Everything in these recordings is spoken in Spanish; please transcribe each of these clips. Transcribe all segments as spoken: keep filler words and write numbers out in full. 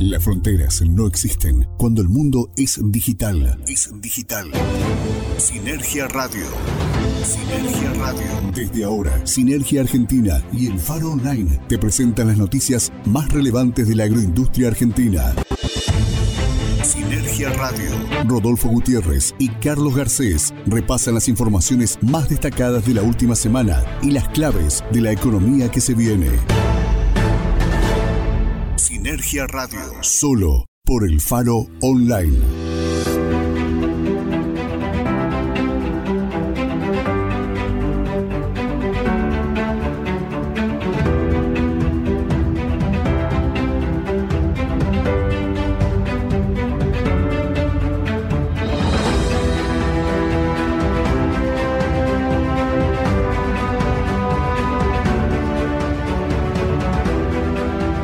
Las fronteras no existen cuando el mundo es digital. Es digital. Sinergia Radio. Sinergia Radio. Desde ahora, Sinergia Argentina y el Faro Online te presentan las noticias más relevantes de la agroindustria argentina. Sinergia Radio. Rodolfo Gutiérrez y Carlos Garcés repasan las informaciones más destacadas de la última semana y las claves de la economía que se viene. Sinergia Radio, solo por el Faro Online.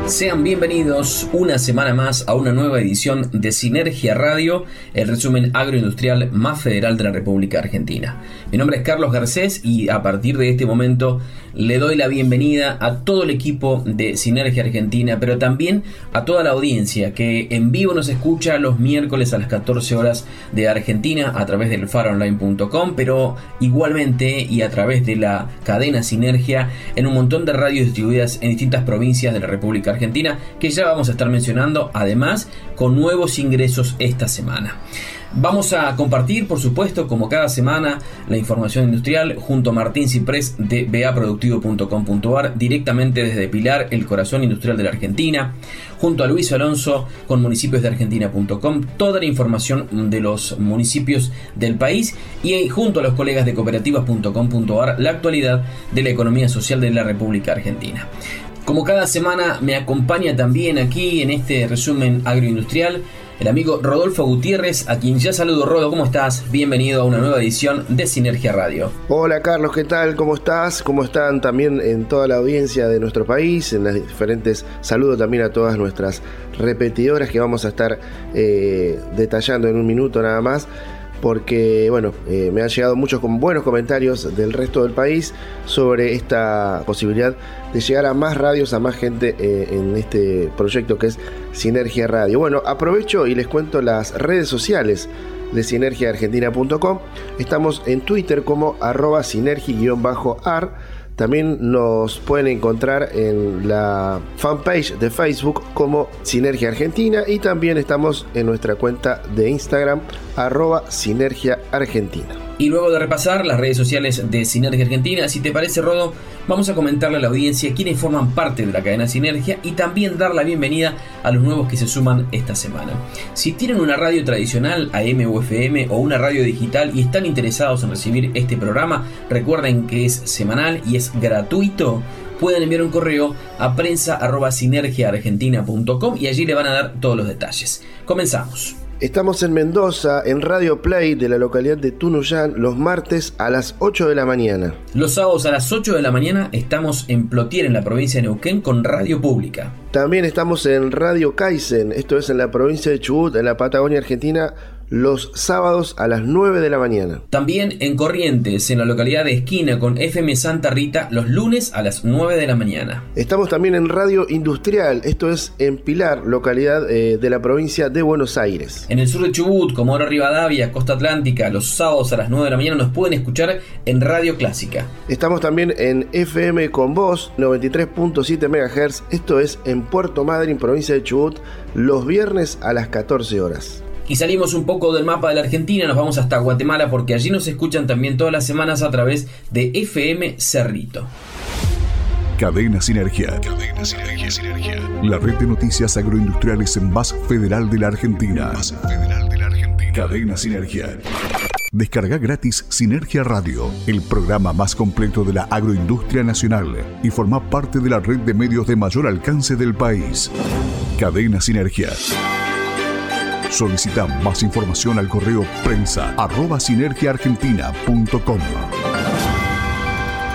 Sean bienvenidos una semana más a una nueva edición de Sinergia Radio, el resumen agroindustrial más federal de la República Argentina. Mi nombre es Carlos Garcés y a partir de este momento le doy la bienvenida a todo el equipo de Sinergia Argentina, pero también a toda la audiencia que en vivo nos escucha los miércoles a las catorce horas de Argentina a través del faronline punto com, pero igualmente y a través de la cadena Sinergia en un montón de radios distribuidas en distintas provincias de la República Argentina. Argentina, que ya vamos a estar mencionando, además con nuevos ingresos esta semana. Vamos a compartir, por supuesto, como cada semana, la información industrial junto a Martín Ciprés de B A Productivo punto com punto ar, directamente desde Pilar, el corazón industrial de la Argentina, junto a Luis Alonso con Municipios de Argentina punto com, toda la información de los municipios del país, y junto a los colegas de Cooperativas punto com punto ar, la actualidad de la economía social de la República Argentina. Como cada semana me acompaña también aquí en este resumen agroindustrial el amigo Rodolfo Gutiérrez, a quien ya saludo. Rodo, ¿cómo estás? Bienvenido a una nueva edición de Sinergia Radio. Hola Carlos, ¿qué tal? ¿Cómo estás? ¿Cómo están también en toda la audiencia de nuestro país? En las diferentes... Saludo también a todas nuestras repetidoras que vamos a estar eh, detallando en un minuto nada más. Porque, bueno, eh, me han llegado muchos con buenos comentarios del resto del país sobre esta posibilidad de llegar a más radios, a más gente eh, en este proyecto que es Sinergia Radio. Bueno, aprovecho y les cuento las redes sociales de Sinergia Argentina punto com. Estamos en Twitter como arroba sinergi-ar. También nos pueden encontrar en la fanpage de Facebook como Sinergia Argentina, y también estamos en nuestra cuenta de Instagram, arroba Sinergia Argentina. Y luego de repasar las redes sociales de Sinergia Argentina, si te parece, Rodo, vamos a comentarle a la audiencia quiénes forman parte de la cadena Sinergia y también dar la bienvenida a los nuevos que se suman esta semana. Si tienen una radio tradicional, A M o F M, o una radio digital y están interesados en recibir este programa, recuerden que es semanal y es gratuito. Pueden enviar un correo a prensa arroba sinergia argentina punto com y allí le van a dar todos los detalles. Comenzamos. Estamos en Mendoza, en Radio Play de la localidad de Tunuyán, los martes a las ocho de la mañana. Los sábados a las ocho de la mañana estamos en Plotier, en la provincia de Neuquén, con Radio Pública. También estamos en Radio Kaizen, esto es en la provincia de Chubut, en la Patagonia Argentina, los sábados a las nueve de la mañana. También en Corrientes, en la localidad de Esquina, con F M Santa Rita, los lunes a las nueve de la mañana. Estamos también en Radio Industrial, esto es en Pilar, localidad eh, de la provincia de Buenos Aires. En el sur de Chubut, Comodoro Rivadavia, Costa Atlántica, los sábados a las nueve de la mañana nos pueden escuchar en Radio Clásica. Estamos también en F M Con Voz, noventa y tres punto siete megahercios, esto es en Puerto Madryn, provincia de Chubut, los viernes a las catorce horas. Y salimos un poco del mapa de la Argentina, nos vamos hasta Guatemala, porque allí nos escuchan también todas las semanas a través de F M Cerrito. Cadena Sinergia. Cadena Sinergia, Sinergia. La red de noticias agroindustriales más federal de la Argentina. Más federal de la Argentina. Cadena Sinergia. Descarga gratis Sinergia Radio, el programa más completo de la agroindustria nacional, y forma parte de la red de medios de mayor alcance del país. Cadena Sinergia. Solicita más información al correo prensa arroba sinergia argentina punto com.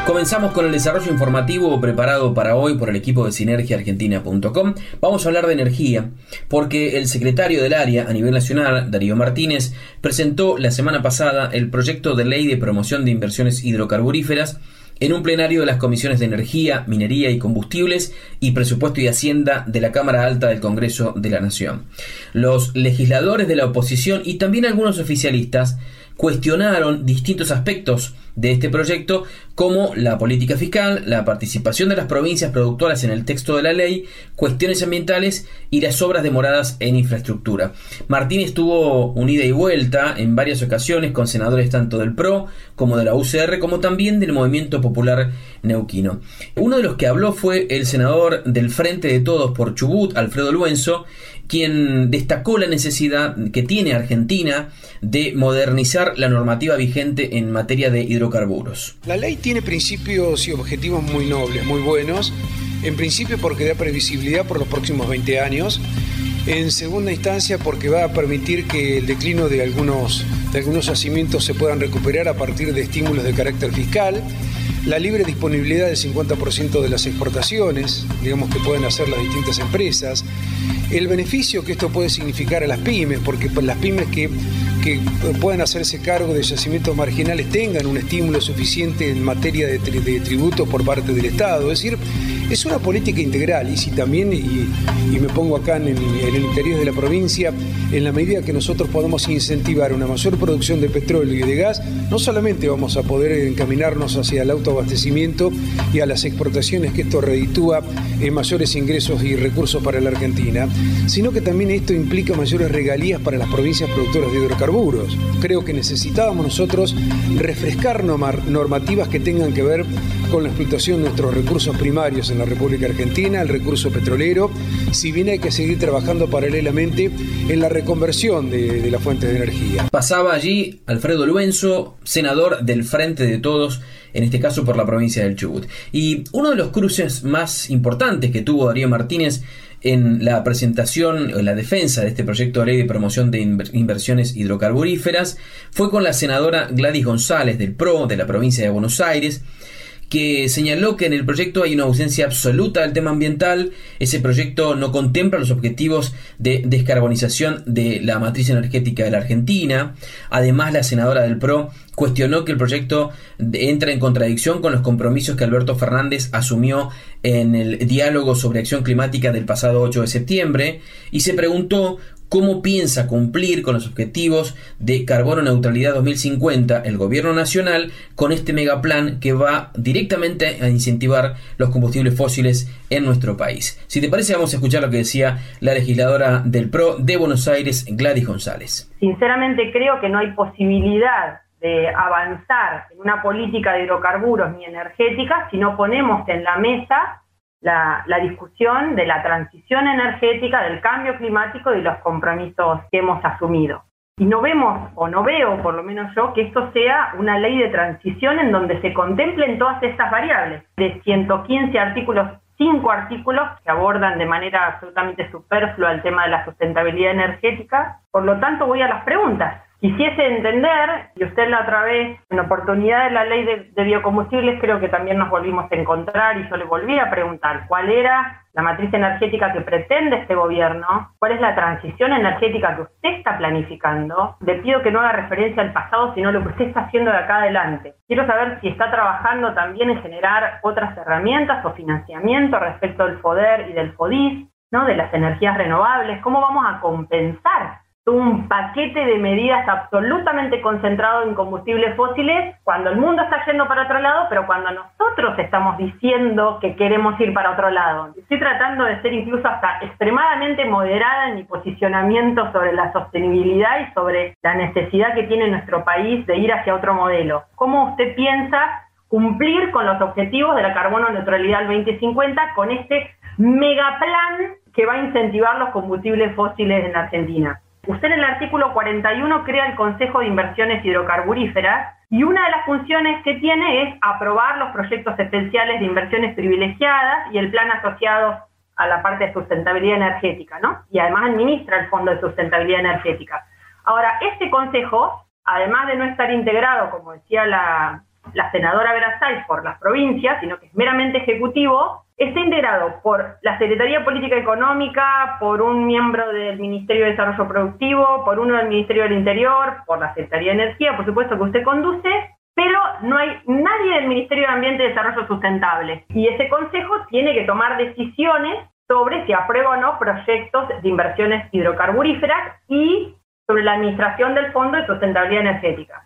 Comenzamos con el desarrollo informativo preparado para hoy por el equipo de sinergia argentina punto com. Vamos a hablar de energía, porque el secretario del área a nivel nacional, Darío Martínez, presentó la semana pasada el proyecto de ley de promoción de inversiones hidrocarburíferas en un plenario de las comisiones de Energía, Minería y Combustibles y Presupuesto y Hacienda de la Cámara Alta del Congreso de la Nación. Los legisladores de la oposición y también algunos oficialistas cuestionaron distintos aspectos de este proyecto, como la política fiscal, la participación de las provincias productoras en el texto de la ley, cuestiones ambientales y las obras demoradas en infraestructura. Martínez tuvo un ida y vuelta en varias ocasiones con senadores tanto del P R O como de la U C R, como también del Movimiento Popular Neuquino. Uno de los que habló fue el senador del Frente de Todos por Chubut, Alfredo Luenzo, quien destacó la necesidad que tiene Argentina de modernizar la normativa vigente en materia de hidrocarburos. La ley tiene principios y objetivos muy nobles, muy buenos. En principio porque da previsibilidad por los próximos veinte años. En segunda instancia porque va a permitir que el declino de algunos, de algunos yacimientos se puedan recuperar a partir de estímulos de carácter fiscal. La libre disponibilidad del cincuenta por ciento de las exportaciones, digamos, que pueden hacer las distintas empresas. El beneficio que esto puede significar a las pymes, porque las pymes que, que puedan hacerse cargo de yacimientos marginales tengan un estímulo suficiente en materia de, tri, de tributos por parte del Estado. Es decir, es una política integral. Y si también, y, y me pongo acá en el, en el interior de la provincia, en la medida que nosotros podamos incentivar una mayor producción de petróleo y de gas, no solamente vamos a poder encaminarnos hacia el auto abastecimiento y a las exportaciones, que esto reditúa eh, mayores ingresos y recursos para la Argentina, sino que también esto implica mayores regalías para las provincias productoras de hidrocarburos. Creo que necesitábamos nosotros refrescar normativas que tengan que ver con la explotación de nuestros recursos primarios en la República Argentina, el recurso petrolero, si bien hay que seguir trabajando paralelamente en la reconversión de, de las fuentes de energía. Pasaba allí Alfredo Luenzo, senador del Frente de Todos, en este caso por la provincia del Chubut. Y uno de los cruces más importantes que tuvo Darío Martínez en la presentación o en la defensa de este proyecto de ley de promoción de inversiones hidrocarburíferas fue con la senadora Gladys González del P R O de la provincia de Buenos Aires, que señaló que en el proyecto hay una ausencia absoluta del tema ambiental. Ese proyecto no contempla los objetivos de descarbonización de la matriz energética de la Argentina. Además, la senadora del P R O cuestionó que el proyecto entra en contradicción con los compromisos que Alberto Fernández asumió en el diálogo sobre acción climática del pasado ocho de septiembre, y se preguntó cómo piensa cumplir con los objetivos de carbono neutralidad dos mil cincuenta el gobierno nacional con este megaplan que va directamente a incentivar los combustibles fósiles en nuestro país. Si te parece, vamos a escuchar lo que decía la legisladora del P R O de Buenos Aires, Gladys González. Sinceramente creo que no hay posibilidad de avanzar en una política de hidrocarburos ni energética si no ponemos en la mesa La, la discusión de la transición energética, del cambio climático y los compromisos que hemos asumido. Y no vemos, o no veo, por lo menos yo, que esto sea una ley de transición en donde se contemplen todas estas variables. De ciento quince artículos, cinco artículos que abordan de manera absolutamente superflua el tema de la sustentabilidad energética. Por lo tanto, voy a las preguntas. Quisiese entender, y usted la otra vez, en oportunidad de la ley de, de biocombustibles, creo que también nos volvimos a encontrar y yo le volví a preguntar cuál era la matriz energética que pretende este gobierno, cuál es la transición energética que usted está planificando. Le pido que no haga referencia al pasado, sino lo que usted está haciendo de acá adelante. Quiero saber si está trabajando también en generar otras herramientas o financiamiento respecto del FODER y del FODIS, ¿no?, de las energías renovables. ¿Cómo vamos a compensar un paquete de medidas absolutamente concentrado en combustibles fósiles cuando el mundo está yendo para otro lado, pero cuando nosotros estamos diciendo que queremos ir para otro lado? Estoy tratando de ser incluso hasta extremadamente moderada en mi posicionamiento sobre la sostenibilidad y sobre la necesidad que tiene nuestro país de ir hacia otro modelo. ¿Cómo usted piensa cumplir con los objetivos de la carbono neutralidad al veinte cincuenta con este megaplan que va a incentivar los combustibles fósiles en Argentina? Usted en el artículo cuarenta y uno crea el Consejo de Inversiones Hidrocarburíferas y una de las funciones que tiene es aprobar los proyectos especiales de inversiones privilegiadas y el plan asociado a la parte de sustentabilidad energética, ¿no? Y además administra el Fondo de Sustentabilidad Energética. Ahora, este consejo, además de no estar integrado, como decía la, la senadora Verasay, por las provincias, sino que es meramente ejecutivo, está integrado por la Secretaría de Política Económica, por un miembro del Ministerio de Desarrollo Productivo, por uno del Ministerio del Interior, por la Secretaría de Energía, por supuesto, que usted conduce, pero no hay nadie del Ministerio de Ambiente y Desarrollo Sustentable. Y ese consejo tiene que tomar decisiones sobre si aprueba o no proyectos de inversiones hidrocarburíferas y sobre la administración del Fondo de Sustentabilidad Energética.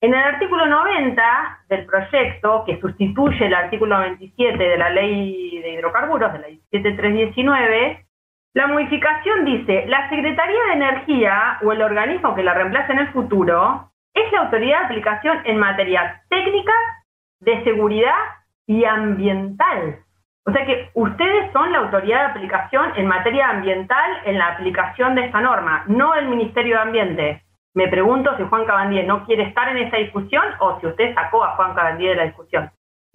En el artículo noventa del proyecto, que sustituye el artículo noventa y siete de la Ley de Hidrocarburos, de la diecisiete mil trescientos diecinueve, la modificación dice: la Secretaría de Energía o el organismo que la reemplace en el futuro es la autoridad de aplicación en materia técnica, de seguridad y ambiental. O sea que ustedes son la autoridad de aplicación en materia ambiental en la aplicación de esta norma, no el Ministerio de Ambiente. Me pregunto si Juan Cabandía no quiere estar en esta discusión o si usted sacó a Juan Cabandía de la discusión.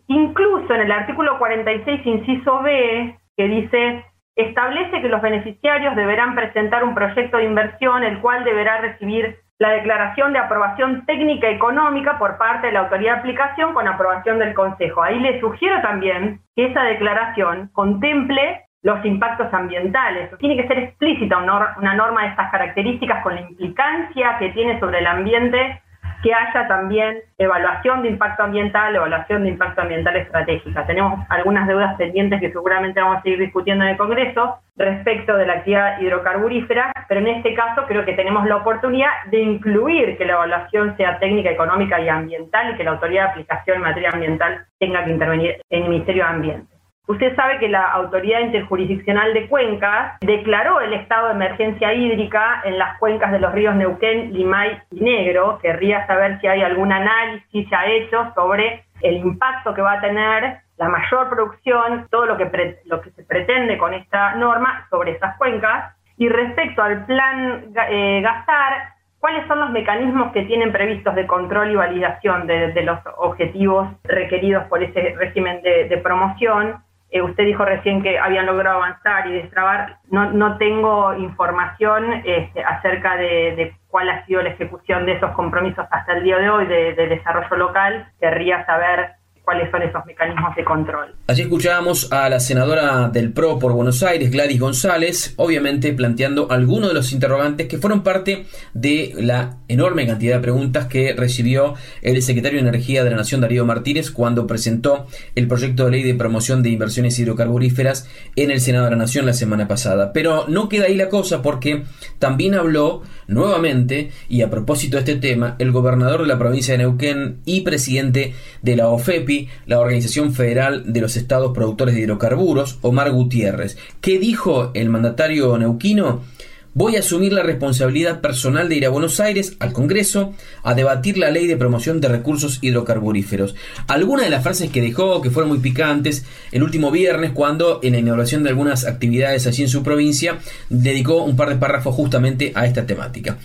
Incluso en el artículo cuarenta y seis, inciso B, que dice: establece que los beneficiarios deberán presentar un proyecto de inversión, el cual deberá recibir la declaración de aprobación técnica económica por parte de la autoridad de aplicación con aprobación del Consejo. Ahí le sugiero también que esa declaración contemple los impactos ambientales. Tiene que ser explícita una norma de estas características, con la implicancia que tiene sobre el ambiente, que haya también evaluación de impacto ambiental, evaluación de impacto ambiental estratégica. Tenemos algunas deudas pendientes que seguramente vamos a seguir discutiendo en el Congreso respecto de la actividad hidrocarburífera, pero en este caso creo que tenemos la oportunidad de incluir que la evaluación sea técnica, económica y ambiental, y que la autoridad de aplicación en materia ambiental tenga que intervenir en el Ministerio de Ambiente. Usted sabe que la Autoridad Interjurisdiccional de Cuencas declaró el estado de emergencia hídrica en las cuencas de los ríos Neuquén, Limay y Negro. Querría saber si hay algún análisis ya hecho sobre el impacto que va a tener la mayor producción, todo lo que, pre- lo que se pretende con esta norma sobre esas cuencas. Y respecto al plan eh, Gastar, ¿cuáles son los mecanismos que tienen previstos de control y validación de, de los objetivos requeridos por ese régimen de, de promoción? Eh, usted dijo recién que habían logrado avanzar y destrabar. No, no tengo información eh, acerca de, de cuál ha sido la ejecución de esos compromisos hasta el día de hoy de, de desarrollo local. Querría saber cuáles son esos mecanismos de control. Allí escuchábamos a la senadora del P R O por Buenos Aires, Gladys González, obviamente planteando algunos de los interrogantes que fueron parte de la enorme cantidad de preguntas que recibió el secretario de Energía de la Nación, Darío Martínez, cuando presentó el proyecto de ley de promoción de inversiones hidrocarburíferas en el Senado de la Nación la semana pasada. Pero no queda ahí la cosa, porque también habló nuevamente, y a propósito de este tema, el gobernador de la provincia de Neuquén y presidente de la OFEPI, la Organización Federal de los Estados Productores de Hidrocarburos, Omar Gutiérrez. ¿Qué dijo el mandatario neuquino? Voy a asumir la responsabilidad personal de ir a Buenos Aires, al Congreso, a debatir la ley de promoción de recursos hidrocarburíferos. Algunas de las frases que dejó, que fueron muy picantes, el último viernes, cuando en la inauguración de algunas actividades allí en su provincia, dedicó un par de párrafos justamente a esta temática.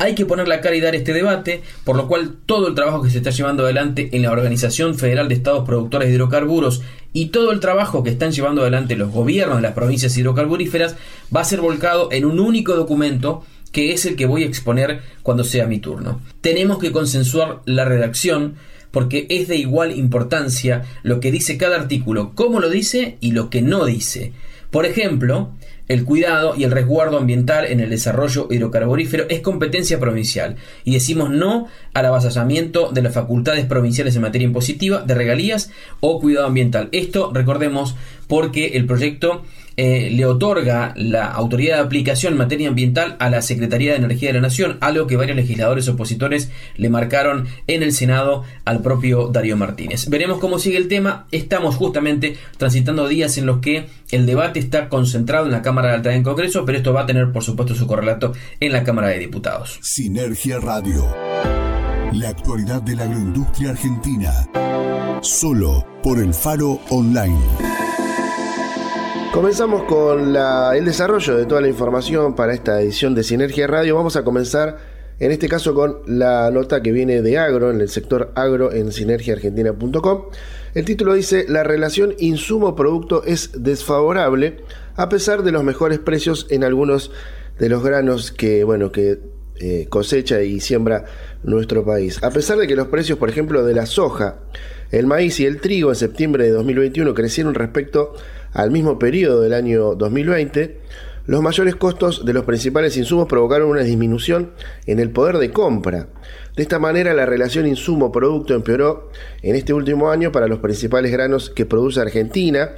Hay que poner la cara y dar este debate, por lo cual todo el trabajo que se está llevando adelante en la Organización Federal de Estados Productores de Hidrocarburos y todo el trabajo que están llevando adelante los gobiernos de las provincias hidrocarburíferas va a ser volcado en un único documento, que es el que voy a exponer cuando sea mi turno. Tenemos que consensuar la redacción, porque es de igual importancia lo que dice cada artículo, cómo lo dice y lo que no dice. Por ejemplo, el cuidado y el resguardo ambiental en el desarrollo hidrocarburífero es competencia provincial, y decimos no al avasallamiento de las facultades provinciales en materia impositiva, de regalías o cuidado ambiental. Esto, recordemos, porque el proyecto eh, le otorga la autoridad de aplicación en materia ambiental a la Secretaría de Energía de la Nación, algo que varios legisladores opositores le marcaron en el Senado al propio Darío Martínez. Veremos cómo sigue el tema. Estamos justamente transitando días en los que el debate está concentrado en la Cámara de Alta en Congreso, pero esto va a tener, por supuesto, su correlato en la Cámara de Diputados. Sinergia Radio. La actualidad de la agroindustria argentina. Solo por el Faro Online. Comenzamos con la, el desarrollo de toda la información para esta edición de Sinergia Radio. Vamos a comenzar, en este caso, con la nota que viene de agro, en el sector agro, en sinergia argentina punto com. El título dice: la relación insumo-producto es desfavorable a pesar de los mejores precios en algunos de los granos que, bueno, que eh, cosecha y siembra nuestro país. A pesar de que los precios, por ejemplo, de la soja, el maíz y el trigo en septiembre de dos mil veintiuno crecieron respecto al mismo periodo del año dos mil veinte, Los mayores costos de los principales insumos provocaron una disminución en el poder de compra. De esta manera, la relación insumo-producto empeoró en este último año para los principales granos que produce Argentina,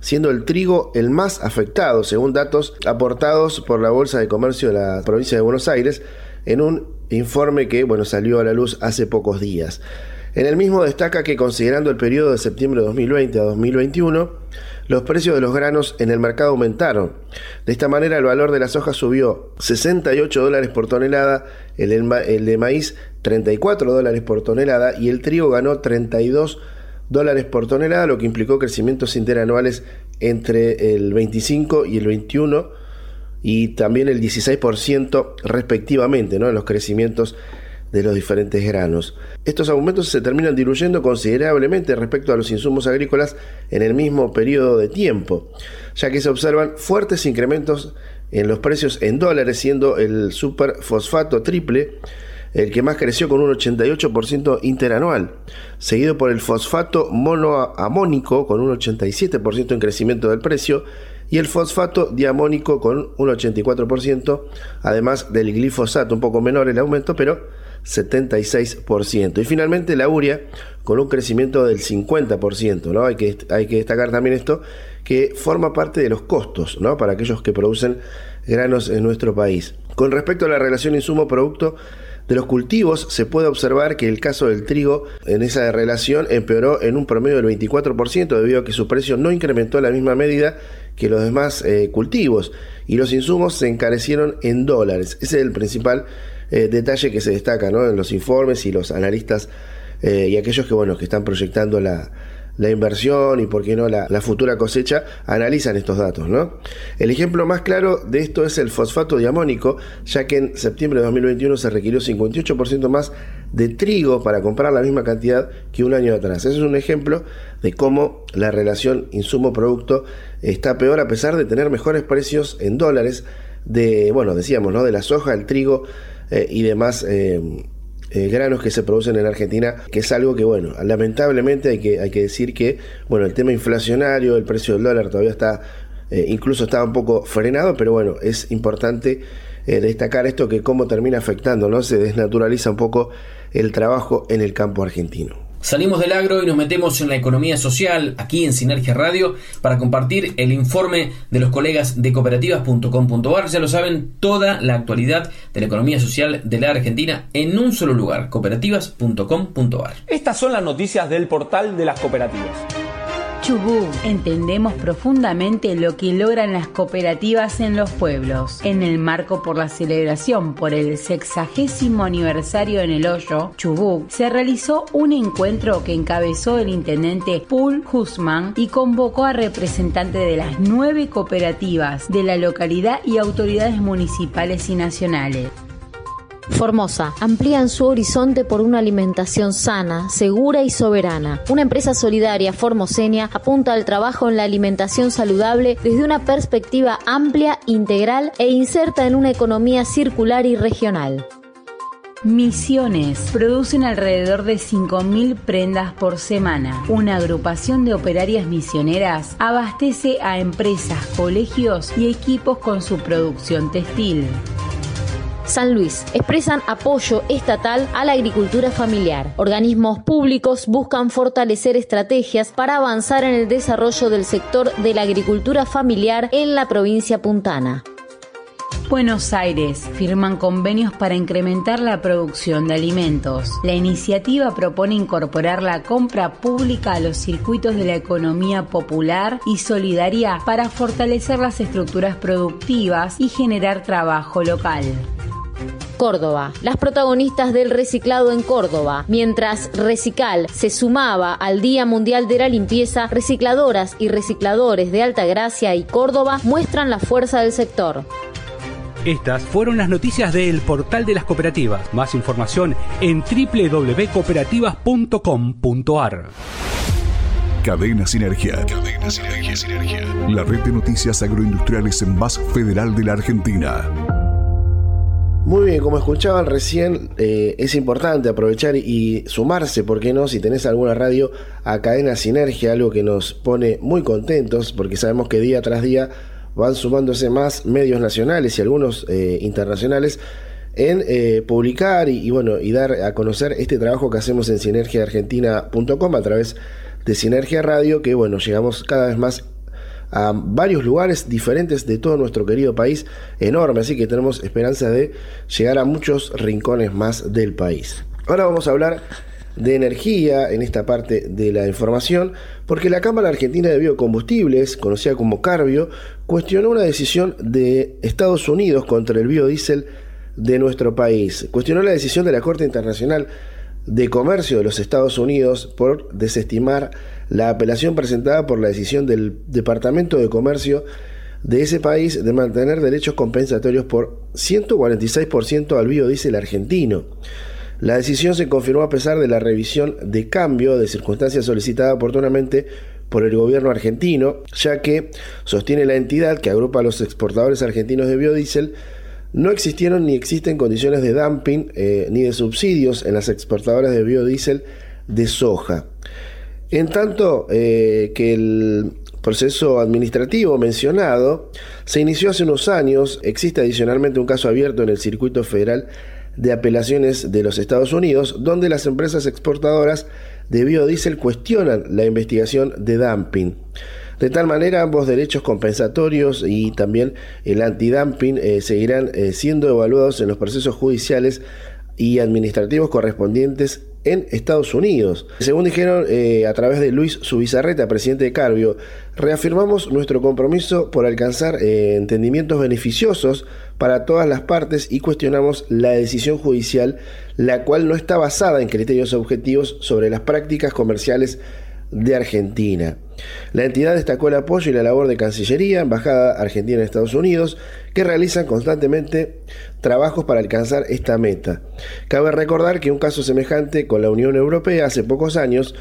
siendo el trigo el más afectado, según datos aportados por la Bolsa de Comercio de la provincia de Buenos Aires, en un informe que bueno, salió a la luz hace pocos días. En el mismo destaca que, considerando el periodo de septiembre de dos mil veinte a dos mil veintiuno, los precios de los granos en el mercado aumentaron. De esta manera, el valor de la soja subió sesenta y ocho dólares por tonelada, el, el de maíz treinta y cuatro dólares por tonelada y el trigo ganó treinta y dos dólares por tonelada, lo que implicó crecimientos interanuales entre el veinticinco y el veintiuno y también el dieciséis por ciento respectivamente, ¿no?, en los crecimientos de los diferentes granos. Estos aumentos se terminan diluyendo considerablemente respecto a los insumos agrícolas en el mismo periodo de tiempo, ya que se observan fuertes incrementos en los precios en dólares, siendo el superfosfato triple el que más creció con un ochenta y ocho por ciento interanual, seguido por el fosfato monoamónico con un ochenta y siete por ciento en crecimiento del precio y el fosfato diamónico con un ochenta y cuatro por ciento, además del glifosato, un poco menor el aumento, pero setenta y seis por ciento. Y finalmente la urea con un crecimiento del cincuenta por ciento, ¿no? Hay que, hay que destacar también esto, que forma parte de los costos, ¿no?, para aquellos que producen granos en nuestro país. Con respecto a la relación insumo-producto de los cultivos, se puede observar que el caso del trigo en esa relación empeoró en un promedio del veinticuatro por ciento debido a que su precio no incrementó en la misma medida que los demás eh, cultivos y los insumos se encarecieron en dólares. Ese es el principal eh, detalle que se destaca, ¿no?, en los informes y los analistas eh, y aquellos que, bueno, que están proyectando la... La inversión y, por qué no, la, la futura cosecha, analizan estos datos, ¿no? El ejemplo más claro de esto es el fosfato diamónico, ya que en septiembre de dos mil veintiuno se requirió cincuenta y ocho por ciento más de trigo para comprar la misma cantidad que un año atrás. Ese es un ejemplo de cómo la relación insumo-producto está peor a pesar de tener mejores precios en dólares de, bueno, decíamos, ¿no?, de la soja, el trigo eh, y demás eh, Eh, granos que se producen en Argentina, que es algo que, bueno, lamentablemente hay que, hay que decir que, bueno, el tema inflacionario, el precio del dólar todavía está, eh, incluso está un poco frenado, pero bueno, es importante eh, destacar esto, que cómo termina afectando, ¿no? Se desnaturaliza un poco el trabajo en el campo argentino. Salimos del agro y nos metemos en la economía social aquí en Sinergia Radio para compartir el informe de los colegas de cooperativas punto com punto a r. Ya lo saben, toda la actualidad de la economía social de la Argentina en un solo lugar, cooperativas punto com punto a r. Estas son las noticias del portal de las cooperativas. Chubú. Entendemos profundamente lo que logran las cooperativas en los pueblos. En el marco por la celebración por el sexagésimo aniversario en el Hoyo, Chubú, se realizó un encuentro que encabezó el intendente Paul Guzmán y convocó a representantes de las nueve cooperativas de la localidad y autoridades municipales y nacionales. Formosa. Amplían su horizonte por una alimentación sana, segura y soberana. Una empresa solidaria formoseña apunta al trabajo en la alimentación saludable desde una perspectiva amplia, integral e inserta en una economía circular y regional. Misiones. Producen alrededor de cinco mil prendas por semana. Una agrupación de operarias misioneras abastece a empresas, colegios y equipos con su producción textil. San Luis. Expresan apoyo estatal a la agricultura familiar. Organismos públicos buscan fortalecer estrategias para avanzar en el desarrollo del sector de la agricultura familiar en la provincia puntana. Buenos Aires. Firman convenios para incrementar la producción de alimentos. La iniciativa propone incorporar la compra pública a los circuitos de la economía popular y solidaria para fortalecer las estructuras productivas y generar trabajo local. Córdoba. Las protagonistas del reciclado en Córdoba. Mientras Recical se sumaba al Día Mundial de la Limpieza, recicladoras y recicladores de Altagracia y Córdoba muestran la fuerza del sector. Estas fueron las noticias del portal de las cooperativas. Más información en doble u doble u doble u punto cooperativas punto com punto a r. Cadena Sinergia. Cadena Sinergia, Sinergia. La red de noticias agroindustriales en más federal de la Argentina. Muy bien, como escuchaban recién, eh, es importante aprovechar y sumarse, ¿por qué no?, si tenés alguna radio, a Cadena Sinergia, algo que nos pone muy contentos, porque sabemos que día tras día van sumándose más medios nacionales y algunos eh, internacionales en eh, publicar y, y bueno y dar a conocer este trabajo que hacemos en Sinergia Argentina punto com a través de Sinergia Radio, que bueno, llegamos cada vez más a varios lugares diferentes de todo nuestro querido país enorme, así que tenemos esperanza de llegar a muchos rincones más del país. Ahora vamos a hablar de energía en esta parte de la información, porque la Cámara Argentina de Biocombustibles, conocida como Carbio, cuestionó una decisión de Estados Unidos contra el biodiesel de nuestro país. Cuestionó la decisión de la Corte Internacional de Comercio de los Estados Unidos por desestimar la apelación presentada por la decisión del Departamento de Comercio de ese país de mantener derechos compensatorios por ciento cuarenta y seis por ciento al biodiesel argentino. La decisión se confirmó a pesar de la revisión de cambio de circunstancias solicitada oportunamente por el gobierno argentino, ya que, sostiene la entidad que agrupa a los exportadores argentinos de biodiesel, no existieron ni existen condiciones de dumping eh, ni de subsidios en las exportadoras de biodiesel de soja. En tanto eh, que el proceso administrativo mencionado se inició hace unos años, existe adicionalmente un caso abierto en el Circuito Federal de Apelaciones de los Estados Unidos, donde las empresas exportadoras de biodiesel cuestionan la investigación de dumping. De tal manera, ambos derechos compensatorios y también el antidumping eh, seguirán eh, siendo evaluados en los procesos judiciales y administrativos correspondientes en Estados Unidos. Según dijeron eh, a través de Luis Subizarreta, presidente de Carbio, reafirmamos nuestro compromiso por alcanzar eh, entendimientos beneficiosos para todas las partes y cuestionamos la decisión judicial, la cual no está basada en criterios objetivos sobre las prácticas comerciales de Argentina. La entidad destacó el apoyo y la labor de Cancillería, Embajada Argentina en Estados Unidos, que realizan constantemente trabajos para alcanzar esta meta. Cabe recordar que un caso semejante con la Unión Europea hace pocos años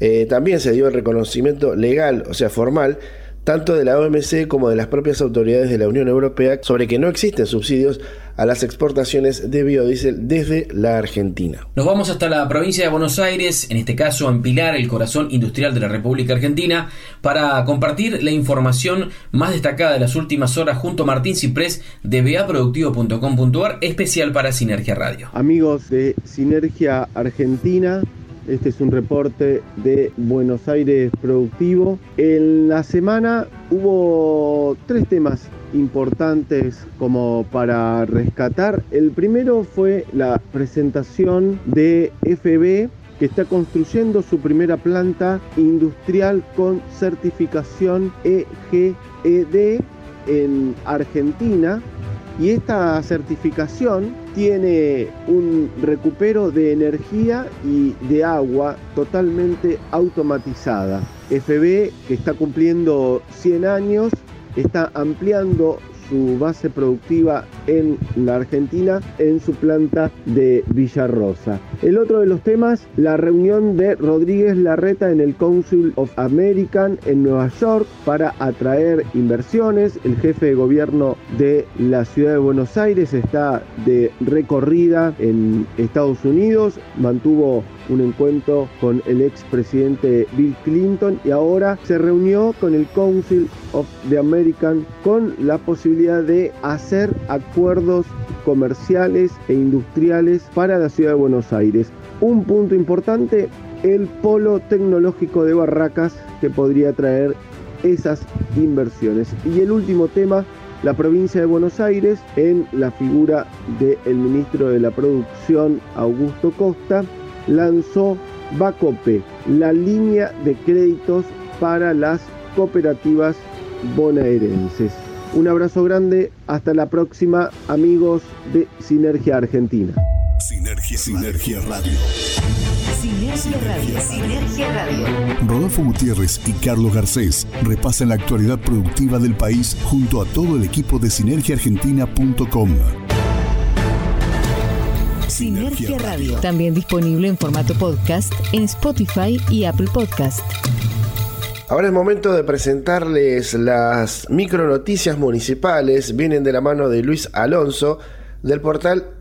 eh, también se dio el reconocimiento legal, o sea formal, tanto de la O M C como de las propias autoridades de la Unión Europea sobre que no existen subsidios a las exportaciones de biodiesel desde la Argentina. Nos vamos hasta la provincia de Buenos Aires, en este caso en Pilar, el corazón industrial de la República Argentina, para compartir la información más destacada de las últimas horas junto a Martín Ciprés de B A Productivo punto com punto A R, especial para Sinergia Radio. Amigos de Sinergia Argentina, este es un reporte de Buenos Aires Productivo. En la semana hubo tres temas importantes como para rescatar. El primero fue la presentación de F B, que está construyendo su primera planta industrial con certificación E G E D en Argentina. Y esta certificación tiene un recupero de energía y de agua totalmente automatizada. F B, que está cumpliendo cien años, está ampliando su base productiva en la Argentina en su planta de Villarrosa. El otro de los temas, la reunión de Rodríguez Larreta en el Council of American en Nueva York para atraer inversiones. El jefe de gobierno de la ciudad de Buenos Aires está de recorrida en Estados Unidos, mantuvo un encuentro con el expresidente Bill Clinton y ahora se reunió con el Council of the American con la posibilidad de hacer acuerdos comerciales e industriales para la ciudad de Buenos Aires. Un punto importante, el polo tecnológico de Barracas, que podría traer esas inversiones. Y el último tema, la provincia de Buenos Aires, en la figura del ministro de la Producción, Augusto Costa, lanzó BACOPE, la línea de créditos para las cooperativas bonaerenses. Un abrazo grande, hasta la próxima, amigos de Sinergia Argentina. Sinergia, Sinergia Radio. Sinergia Radio. Sinergia Radio. Rodolfo Gutiérrez y Carlos Garcés repasan la actualidad productiva del país junto a todo el equipo de Sinergia Argentina punto com. Sinergia Radio. También disponible en formato podcast en Spotify y Apple Podcast. Ahora es momento de presentarles las micronoticias municipales. Vienen de la mano de Luis Alonso del portal doble u doble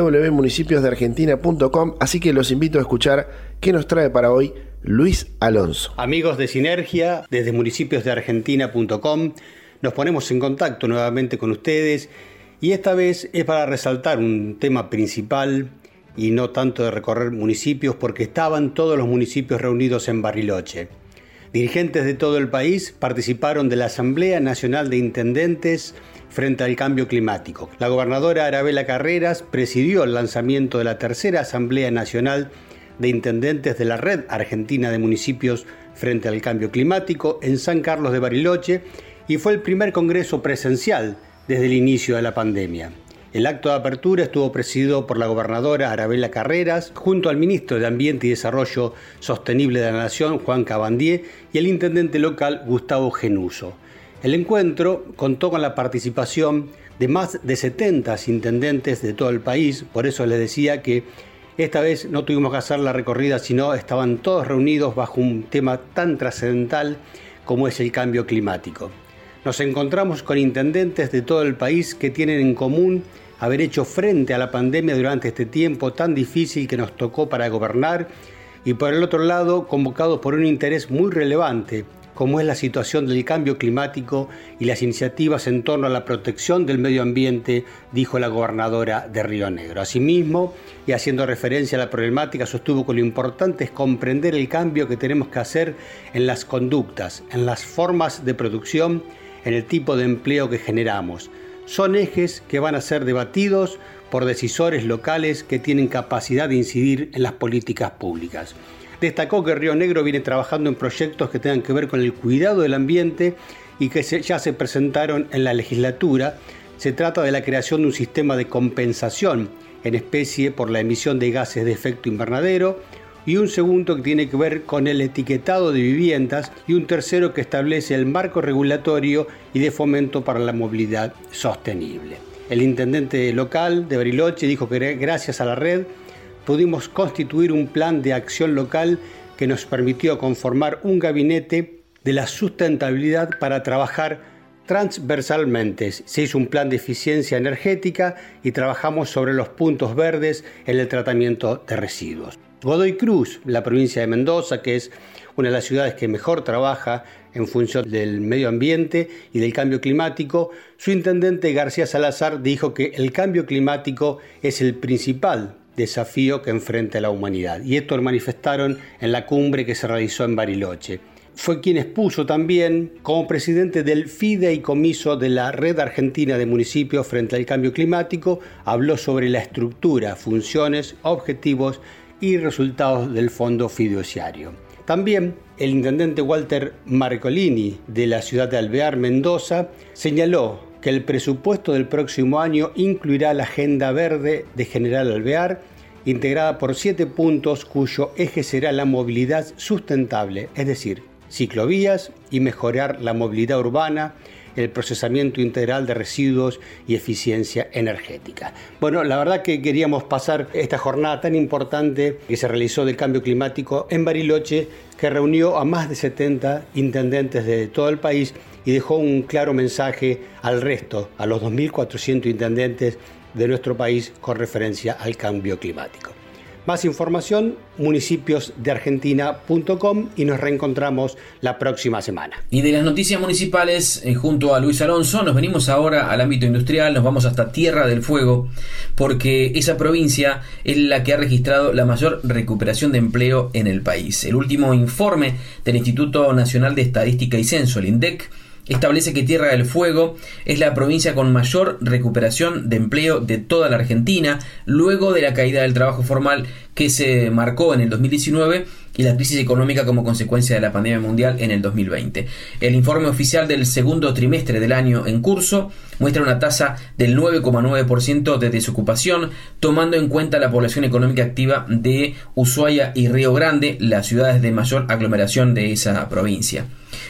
u doble u punto municipios de argentina punto com. Así que los invito a escuchar qué nos trae para hoy Luis Alonso. Amigos de Sinergia, desde municipios de argentina punto com, Nos ponemos en contacto nuevamente con ustedes y esta vez es para resaltar un tema principal y no tanto de recorrer municipios, porque estaban todos los municipios reunidos en Bariloche. Dirigentes de todo el país participaron de la Asamblea Nacional de Intendentes frente al cambio climático. La gobernadora Arabela Carreras presidió el lanzamiento de la tercera Asamblea Nacional de Intendentes de la Red Argentina de Municipios frente al cambio climático en San Carlos de Bariloche, y fue el primer congreso presencial desde el inicio de la pandemia. El acto de apertura estuvo presidido por la gobernadora Arabela Carreras, junto al ministro de Ambiente y Desarrollo Sostenible de la Nación, Juan Cabandía, y el intendente local, Gustavo Genuso. El encuentro contó con la participación de más de setenta intendentes de todo el país, por eso les decía que esta vez no tuvimos que hacer la recorrida, sino estaban todos reunidos bajo un tema tan trascendental como es el cambio climático. Nos encontramos con intendentes de todo el país que tienen en común haber hecho frente a la pandemia durante este tiempo tan difícil que nos tocó para gobernar, y por el otro lado convocados por un interés muy relevante como es la situación del cambio climático y las iniciativas en torno a la protección del medio ambiente, dijo la gobernadora de Río Negro. Asimismo, y haciendo referencia a la problemática, sostuvo que lo importante es comprender el cambio que tenemos que hacer en las conductas, en las formas de producción, en el tipo de empleo que generamos. Son ejes que van a ser debatidos por decisores locales que tienen capacidad de incidir en las políticas públicas. Destacó que Río Negro viene trabajando en proyectos que tengan que ver con el cuidado del ambiente y que se, ya se presentaron en la legislatura. Se trata de la creación de un sistema de compensación en especie por la emisión de gases de efecto invernadero, y un segundo que tiene que ver con el etiquetado de viviendas, y un tercero que establece el marco regulatorio y de fomento para la movilidad sostenible. El intendente local de Bariloche dijo que gracias a la red pudimos constituir un plan de acción local que nos permitió conformar un gabinete de la sustentabilidad para trabajar transversalmente. Se hizo un plan de eficiencia energética y trabajamos sobre los puntos verdes en el tratamiento de residuos. Godoy Cruz, la provincia de Mendoza, que es una de las ciudades que mejor trabaja en función del medio ambiente y del cambio climático, su intendente García Salazar dijo que el cambio climático es el principal desafío que enfrenta la humanidad, y esto lo manifestaron en la cumbre que se realizó en Bariloche. Fue quien expuso también como presidente del Fideicomiso de la Red Argentina de Municipios frente al Cambio Climático. Habló sobre la estructura, funciones, objetivos y resultados del fondo fiduciario. También el intendente Walter Marcolini de la ciudad de Alvear, Mendoza, señaló que el presupuesto del próximo año incluirá la Agenda Verde de General Alvear, integrada por siete puntos cuyo eje será la movilidad sustentable, es decir, ciclovías y mejorar la movilidad urbana, el procesamiento integral de residuos y eficiencia energética. Bueno, la verdad que queríamos pasar esta jornada tan importante que se realizó del cambio climático en Bariloche, que reunió a más de setenta intendentes de todo el país y dejó un claro mensaje al resto, a los dos mil cuatrocientos intendentes de nuestro país con referencia al cambio climático. Más información, municipios de Argentina punto com, y nos reencontramos la próxima semana. Y de las noticias municipales, eh, junto a Luis Alonso, nos venimos ahora al ámbito industrial, nos vamos hasta Tierra del Fuego, porque esa provincia es la que ha registrado la mayor recuperación de empleo en el país. El último informe del Instituto Nacional de Estadística y Censo, el INDEC, establece que Tierra del Fuego es la provincia con mayor recuperación de empleo de toda la Argentina, luego de la caída del trabajo formal que se marcó en el dos mil diecinueve y la crisis económica como consecuencia de la pandemia mundial en el dos mil veinte. El informe oficial del segundo trimestre del año en curso muestra una tasa del nueve coma nueve por ciento de desocupación, tomando en cuenta la población económica activa de Ushuaia y Río Grande, las ciudades de mayor aglomeración de esa provincia.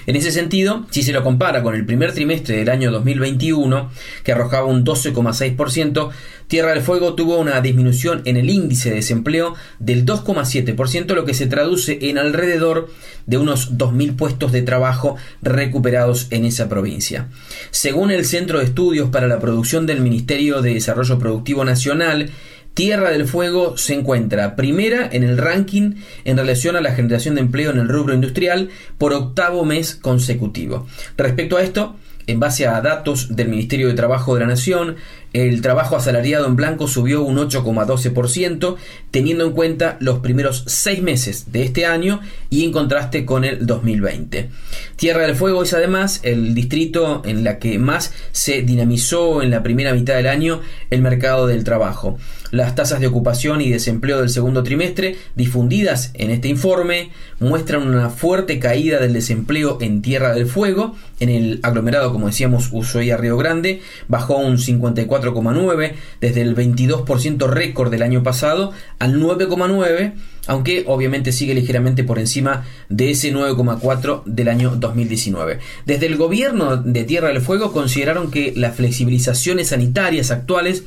En ese sentido, si se lo compara con el primer trimestre del año dos mil veintiuno, que arrojaba un doce coma seis por ciento, Tierra del Fuego tuvo una disminución en el índice de desempleo del dos coma siete por ciento, lo que se traduce en alrededor de unos dos mil puestos de trabajo recuperados en esa provincia. Según el Centro de Estudios para la Producción del Ministerio de Desarrollo Productivo Nacional, Tierra del Fuego se encuentra primera en el ranking en relación a la generación de empleo en el rubro industrial por octavo mes consecutivo. Respecto a esto, en base a datos del Ministerio de Trabajo de la Nación, el trabajo asalariado en blanco subió un ocho coma doce por ciento, teniendo en cuenta los primeros seis meses de este año y en contraste con el dos mil veinte. Tierra del Fuego es además el distrito en la que más se dinamizó en la primera mitad del año el mercado del trabajo. Las tasas de ocupación y desempleo del segundo trimestre, difundidas en este informe, muestran una fuerte caída del desempleo en Tierra del Fuego. En el aglomerado, como decíamos, Ushuaia Río Grande, bajó un cincuenta y cuatro coma nueve por ciento, desde el veintidós por ciento récord del año pasado al nueve coma nueve por ciento, aunque obviamente sigue ligeramente por encima de ese nueve coma cuatro por ciento del año dos mil diecinueve. Desde el gobierno de Tierra del Fuego consideraron que las flexibilizaciones sanitarias actuales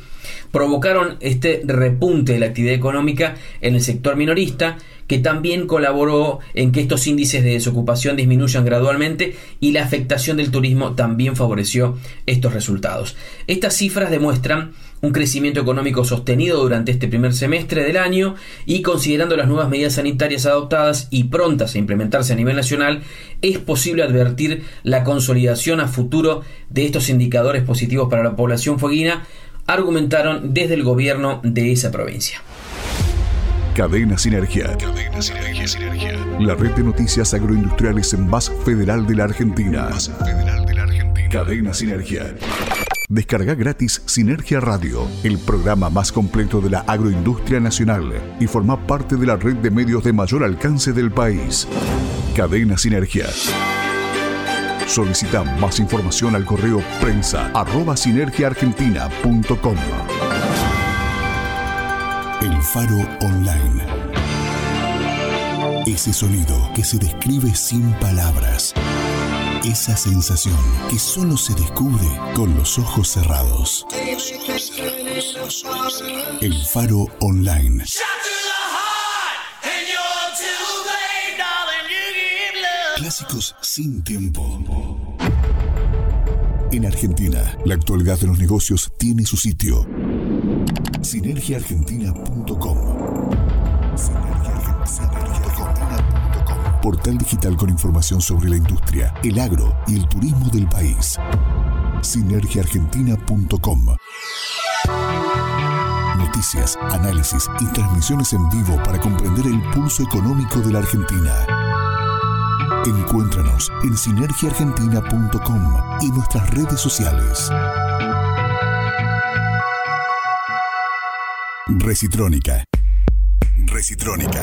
provocaron este repunte de la actividad económica en el sector minorista, que también colaboró en que estos índices de desocupación disminuyan gradualmente, y la afectación del turismo también favoreció estos resultados. Estas cifras demuestran un crecimiento económico sostenido durante este primer semestre del año, y considerando las nuevas medidas sanitarias adoptadas y prontas a implementarse a nivel nacional, es posible advertir la consolidación a futuro de estos indicadores positivos para la población fueguina, argumentaron desde el gobierno de esa provincia. Cadena Sinergia. Cadena Sinergia, Sinergia. La red de noticias agroindustriales más federal de la Argentina. Más federal de la Argentina. Cadena Sinergia. Descarga gratis Sinergia Radio, el programa más completo de la agroindustria nacional, y forma parte de la red de medios de mayor alcance del país. Cadena Sinergia. Solicita más información al correo prensa arroba sinergia argentina punto com. El Faro Online. Ese sonido que se describe sin palabras. Esa sensación que solo se descubre con los ojos cerrados. El Faro Online. Clásicos sin tiempo. En Argentina, la actualidad de los negocios tiene su sitio. Sinergia Argentina punto com. Portal digital con información sobre la industria, el agro y el turismo del país. Sinergia Argentina punto com. Noticias, análisis y transmisiones en vivo para comprender el pulso económico de la Argentina. Encuéntranos en sinergia argentina punto com y nuestras redes sociales. Recitrónica. Recitrónica.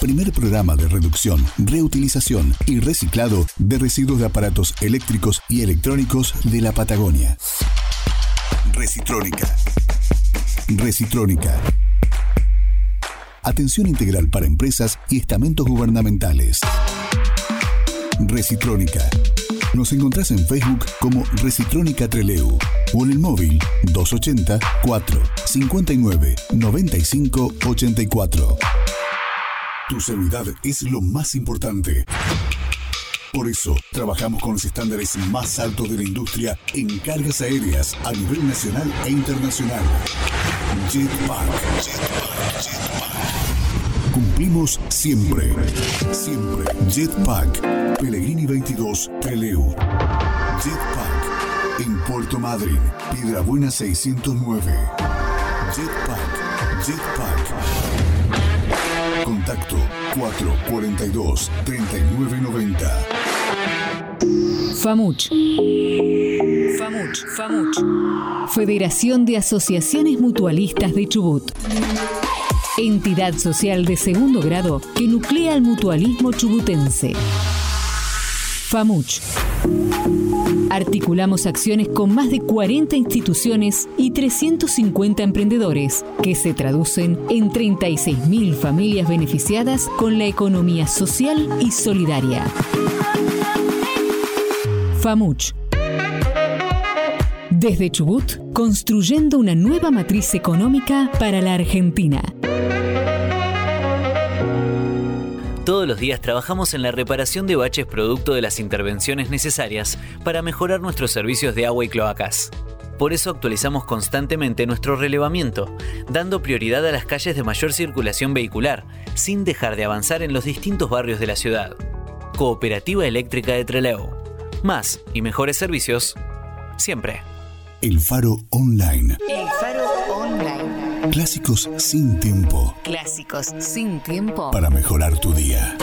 Primer programa de reducción, reutilización y reciclado de residuos de aparatos eléctricos y electrónicos de la Patagonia. Recitrónica. Recitrónica. Atención integral para empresas y estamentos gubernamentales. Recitrónica. Nos encontrás en Facebook como Recitrónica Treleu o en el móvil dos ocho cero, cuatro cinco nueve, nueve cinco ocho cuatro. Tu seguridad es lo más importante. Por eso, trabajamos con los estándares más altos de la industria en cargas aéreas a nivel nacional e internacional. Jetpack. Jetpack. Jetpack. Cumplimos siempre. Siempre. Jetpack. Pellegrini veintidós, Treleu. Jetpack. En Puerto Madryn, Piedrabuena seiscientos nueve. Jetpack. Jetpack. Contacto cuatro cuarenta y dos, treinta y nueve noventa. FAMUCH. FAMUCH. FAMUCH. Federación de Asociaciones Mutualistas de Chubut. Entidad social de segundo grado que nuclea el mutualismo chubutense. FAMUCH. Articulamos acciones con más de cuarenta instituciones y trescientos cincuenta emprendedores, que se traducen en treinta y seis mil familias beneficiadas con la economía social y solidaria. FAMUCH. Desde Chubut, construyendo una nueva matriz económica para la Argentina. Todos los días trabajamos en la reparación de baches producto de las intervenciones necesarias para mejorar nuestros servicios de agua y cloacas. Por eso actualizamos constantemente nuestro relevamiento, dando prioridad a las calles de mayor circulación vehicular, sin dejar de avanzar en los distintos barrios de la ciudad. Cooperativa Eléctrica de Trelew. más y mejores servicios siempre. El Faro Online. El Faro Online. Clásicos sin tiempo. Clásicos sin tiempo. Para mejorar tu día.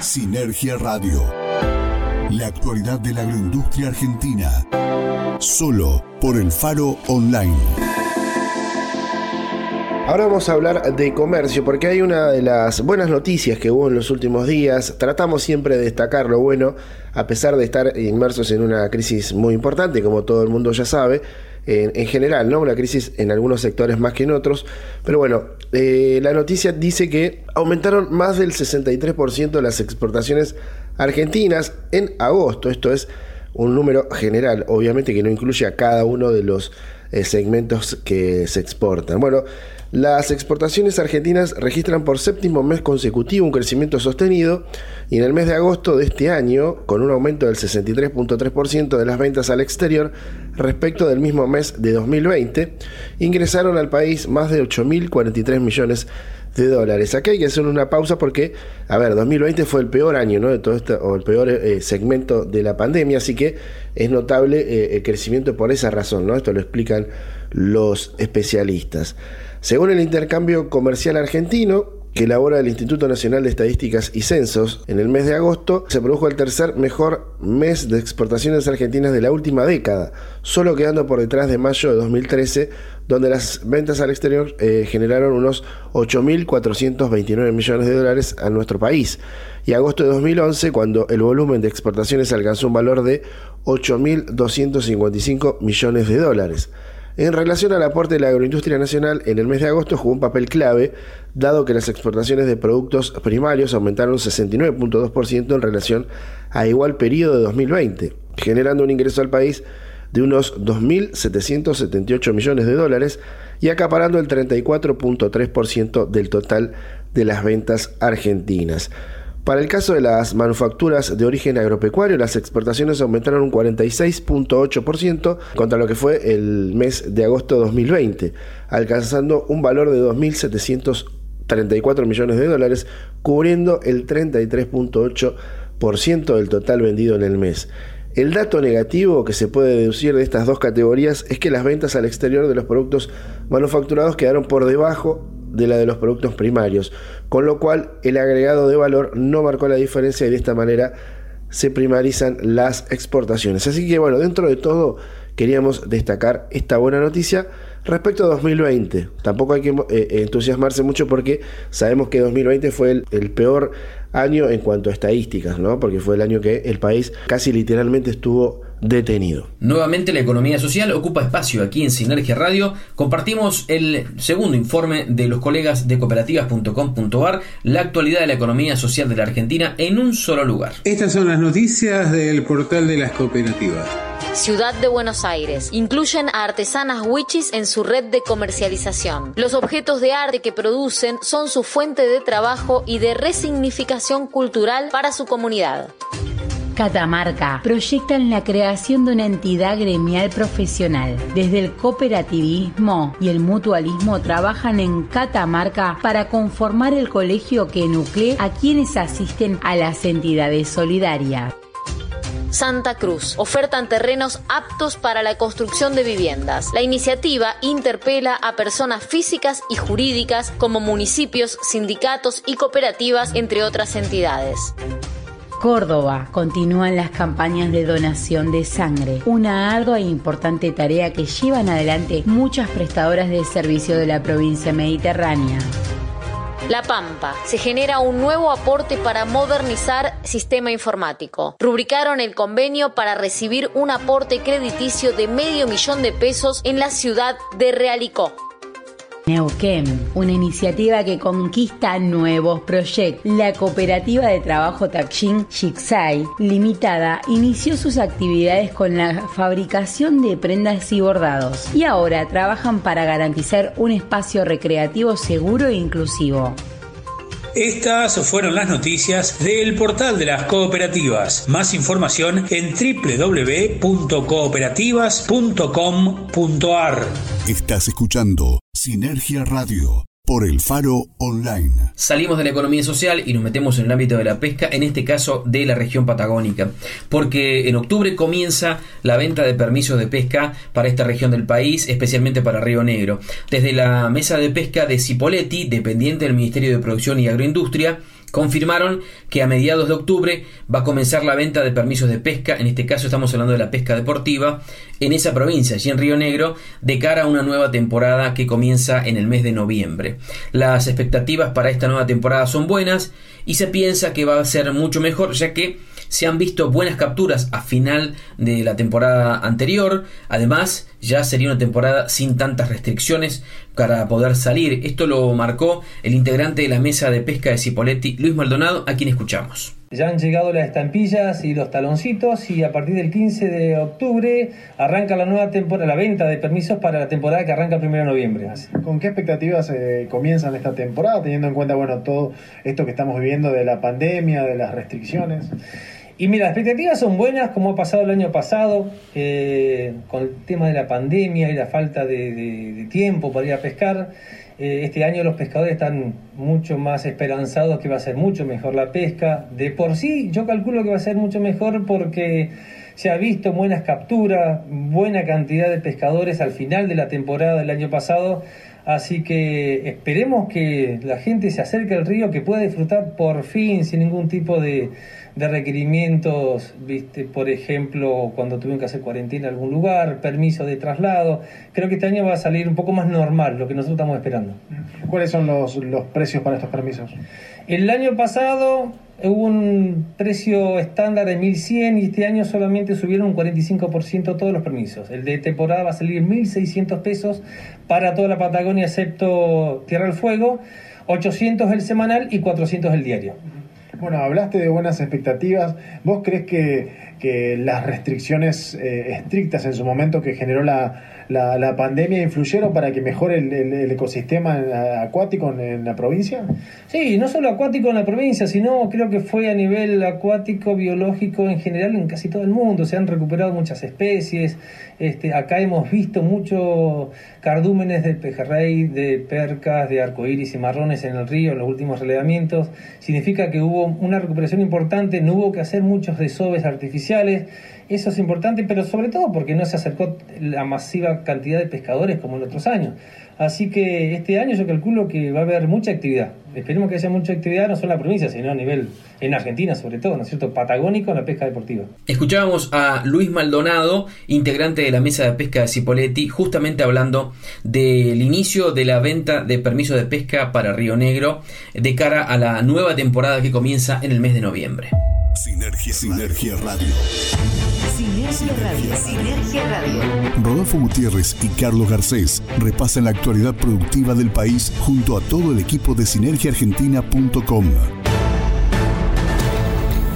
Sinergia Radio. La actualidad de la agroindustria argentina. Solo por El Faro Online. Ahora vamos a hablar de comercio, porque hay una de las buenas noticias que hubo en los últimos días. Tratamos siempre de destacar lo bueno, a pesar de estar inmersos en una crisis muy importante, como todo el mundo ya sabe, en, en general, ¿no? Una crisis en algunos sectores más que en otros. Pero bueno, eh, la noticia dice que aumentaron más del sesenta y tres por ciento las exportaciones argentinas en agosto. Esto es un número general, obviamente que no incluye a cada uno de los eh, segmentos que se exportan. Bueno, las exportaciones argentinas registran por séptimo mes consecutivo un crecimiento sostenido, y en el mes de agosto de este año, con un aumento del sesenta y tres punto tres por ciento de las ventas al exterior respecto del mismo mes de dos mil veinte, ingresaron al país más de ocho mil cuarenta y tres millones de dólares. Aquí hay que hacer una pausa porque, a ver, dos mil veinte fue el peor año, ¿no?, de todo esto, o el peor eh, segmento de la pandemia, así que es notable eh, el crecimiento por esa razón, ¿no? Esto lo explican los especialistas. Según el Intercambio Comercial Argentino, que elabora el Instituto Nacional de Estadísticas y Censos, en el mes de agosto se produjo el tercer mejor mes de exportaciones argentinas de la última década, solo quedando por detrás de mayo de dos mil trece, donde las ventas al exterior eh, generaron unos ocho mil cuatrocientos veintinueve millones de dólares a nuestro país, y agosto de dos mil once, cuando el volumen de exportaciones alcanzó un valor de ocho mil doscientos cincuenta y cinco millones de dólares. En relación al aporte de la agroindustria nacional, en el mes de agosto jugó un papel clave, dado que las exportaciones de productos primarios aumentaron sesenta y nueve punto dos por ciento en relación a igual periodo de dos mil veinte, generando un ingreso al país de unos dos mil setecientos setenta y ocho millones de dólares y acaparando el treinta y cuatro punto tres por ciento del total de las ventas argentinas. Para el caso de las manufacturas de origen agropecuario, las exportaciones aumentaron un cuarenta y seis punto ocho por ciento contra lo que fue el mes de agosto de dos mil veinte, alcanzando un valor de dos mil setecientos treinta y cuatro millones de dólares, cubriendo el treinta y tres punto ocho por ciento del total vendido en el mes. El dato negativo que se puede deducir de estas dos categorías es que las ventas al exterior de los productos manufacturados quedaron por debajo de la de los productos primarios, con lo cual el agregado de valor no marcó la diferencia y de esta manera se primarizan las exportaciones. Así que bueno, dentro de todo queríamos destacar esta buena noticia respecto a dos mil veinte. Tampoco hay que eh, entusiasmarse mucho porque sabemos que dos mil veinte fue el, el peor año en cuanto a estadísticas, ¿no? Porque fue el año que el país casi literalmente estuvo detenido. Nuevamente la economía social ocupa espacio aquí en Sinergia Radio. Compartimos el segundo informe de los colegas de cooperativas punto com punto a r, la actualidad de la economía social de la Argentina en un solo lugar. Estas son las noticias del portal de las cooperativas. Ciudad de Buenos Aires. Incluyen a artesanas huichis en su red de comercialización. Los objetos de arte que producen son su fuente de trabajo y de resignificación cultural para su comunidad. Catamarca. Proyectan la creación de una entidad gremial profesional. Desde el cooperativismo y el mutualismo trabajan en Catamarca para conformar el colegio que nuclee a quienes asisten a las entidades solidarias. Santa Cruz. Ofertan terrenos aptos para la construcción de viviendas. La iniciativa interpela a personas físicas y jurídicas como municipios, sindicatos y cooperativas, entre otras entidades. Córdoba. Continúan las campañas de donación de sangre, una ardua e importante tarea que llevan adelante muchas prestadoras de servicio de la provincia mediterránea. La Pampa. Se genera un nuevo aporte para modernizar sistema informático. Rubricaron el convenio para recibir un aporte crediticio de medio millón de pesos en la ciudad de Realicó. Neuquén, una iniciativa que conquista nuevos proyectos. La cooperativa de trabajo Taksin Yixai Limitada inició sus actividades con la fabricación de prendas y bordados y ahora trabajan para garantizar un espacio recreativo seguro e inclusivo. Estas fueron las noticias del portal de las cooperativas. Más información en doble u doble u doble u punto cooperativas punto com punto a r. Estás escuchando Sinergia Radio por el Faro Online. Salimos de la economía social y nos metemos en el ámbito de la pesca, en este caso de la región patagónica, porque en octubre comienza la venta de permisos de pesca para esta región del país, especialmente para Río Negro. Desde la mesa de pesca de Cipolletti, dependiente del Ministerio de Producción y Agroindustria, confirmaron que a mediados de octubre va a comenzar la venta de permisos de pesca, en este caso estamos hablando de la pesca deportiva, en esa provincia, allí en Río Negro, de cara a una nueva temporada que comienza en el mes de noviembre. Las expectativas para esta nueva temporada son buenas y se piensa que va a ser mucho mejor, ya que se han visto buenas capturas a final de la temporada anterior. Además, ya sería una temporada sin tantas restricciones para poder salir. Esto lo marcó el integrante de la mesa de pesca de Cipolletti, Luis Maldonado, a quien escuchamos. Ya han llegado las estampillas y los taloncitos y a partir del quince de octubre arranca la nueva temporada, la venta de permisos para la temporada que arranca el primero de noviembre. ¿Con qué expectativas eh, comienzan esta temporada, teniendo en cuenta bueno todo esto que estamos viviendo de la pandemia, de las restricciones? Y mira, las expectativas son buenas, como ha pasado el año pasado, eh, con el tema de la pandemia y la falta de, de, de tiempo para ir a pescar. Eh, este año los pescadores están mucho más esperanzados que va a ser mucho mejor la pesca. De por sí, yo calculo que va a ser mucho mejor porque se ha visto buenas capturas, buena cantidad de pescadores al final de la temporada del año pasado. Así que esperemos que la gente se acerque al río, que pueda disfrutar por fin sin ningún tipo de, de requerimientos, viste, por ejemplo, cuando tuvieron que hacer cuarentena en algún lugar, permiso de traslado. Creo que este año va a salir un poco más normal, lo que nosotros estamos esperando. ¿Cuáles son los, los precios para estos permisos? El año pasado hubo un precio estándar de mil cien y este año solamente subieron un cuarenta y cinco por ciento todos los permisos. El de temporada va a salir mil seiscientos pesos para toda la Patagonia, excepto Tierra del Fuego, ochocientos el semanal y cuatrocientos el diario. Bueno, hablaste de buenas expectativas. ¿Vos crees que, que las restricciones eh, estrictas en su momento que generó la, la, la pandemia influyeron para que mejore el, el, el ecosistema acuático en, en la provincia? Sí, no solo acuático en la provincia, sino creo que fue a nivel acuático, biológico en general en casi todo el mundo. Se han recuperado muchas especies. Este, acá hemos visto muchos cardúmenes de pejerrey, de percas, de arcoíris y marrones en el río en los últimos relevamientos. Significa que hubo una recuperación importante, no hubo que hacer muchos desoves artificiales. Eso es importante, pero sobre todo porque no se acercó la masiva cantidad de pescadores como en otros años. Así que este año yo calculo que va a haber mucha actividad. Esperemos que haya mucha actividad, no solo en la provincia, sino a nivel, en Argentina sobre todo, ¿no es cierto?, patagónico, en la pesca deportiva. Escuchábamos a Luis Maldonado, integrante de la mesa de pesca de Cipolletti, justamente hablando del inicio de la venta de permisos de pesca para Río Negro de cara a la nueva temporada que comienza en el mes de noviembre. Sinergia, Sinergia Radio. Sinergia Radio. Sinergia Radio. Rodolfo Gutiérrez y Carlos Garcés repasan la actualidad productiva del país junto a todo el equipo de Sinergia Argentina punto com.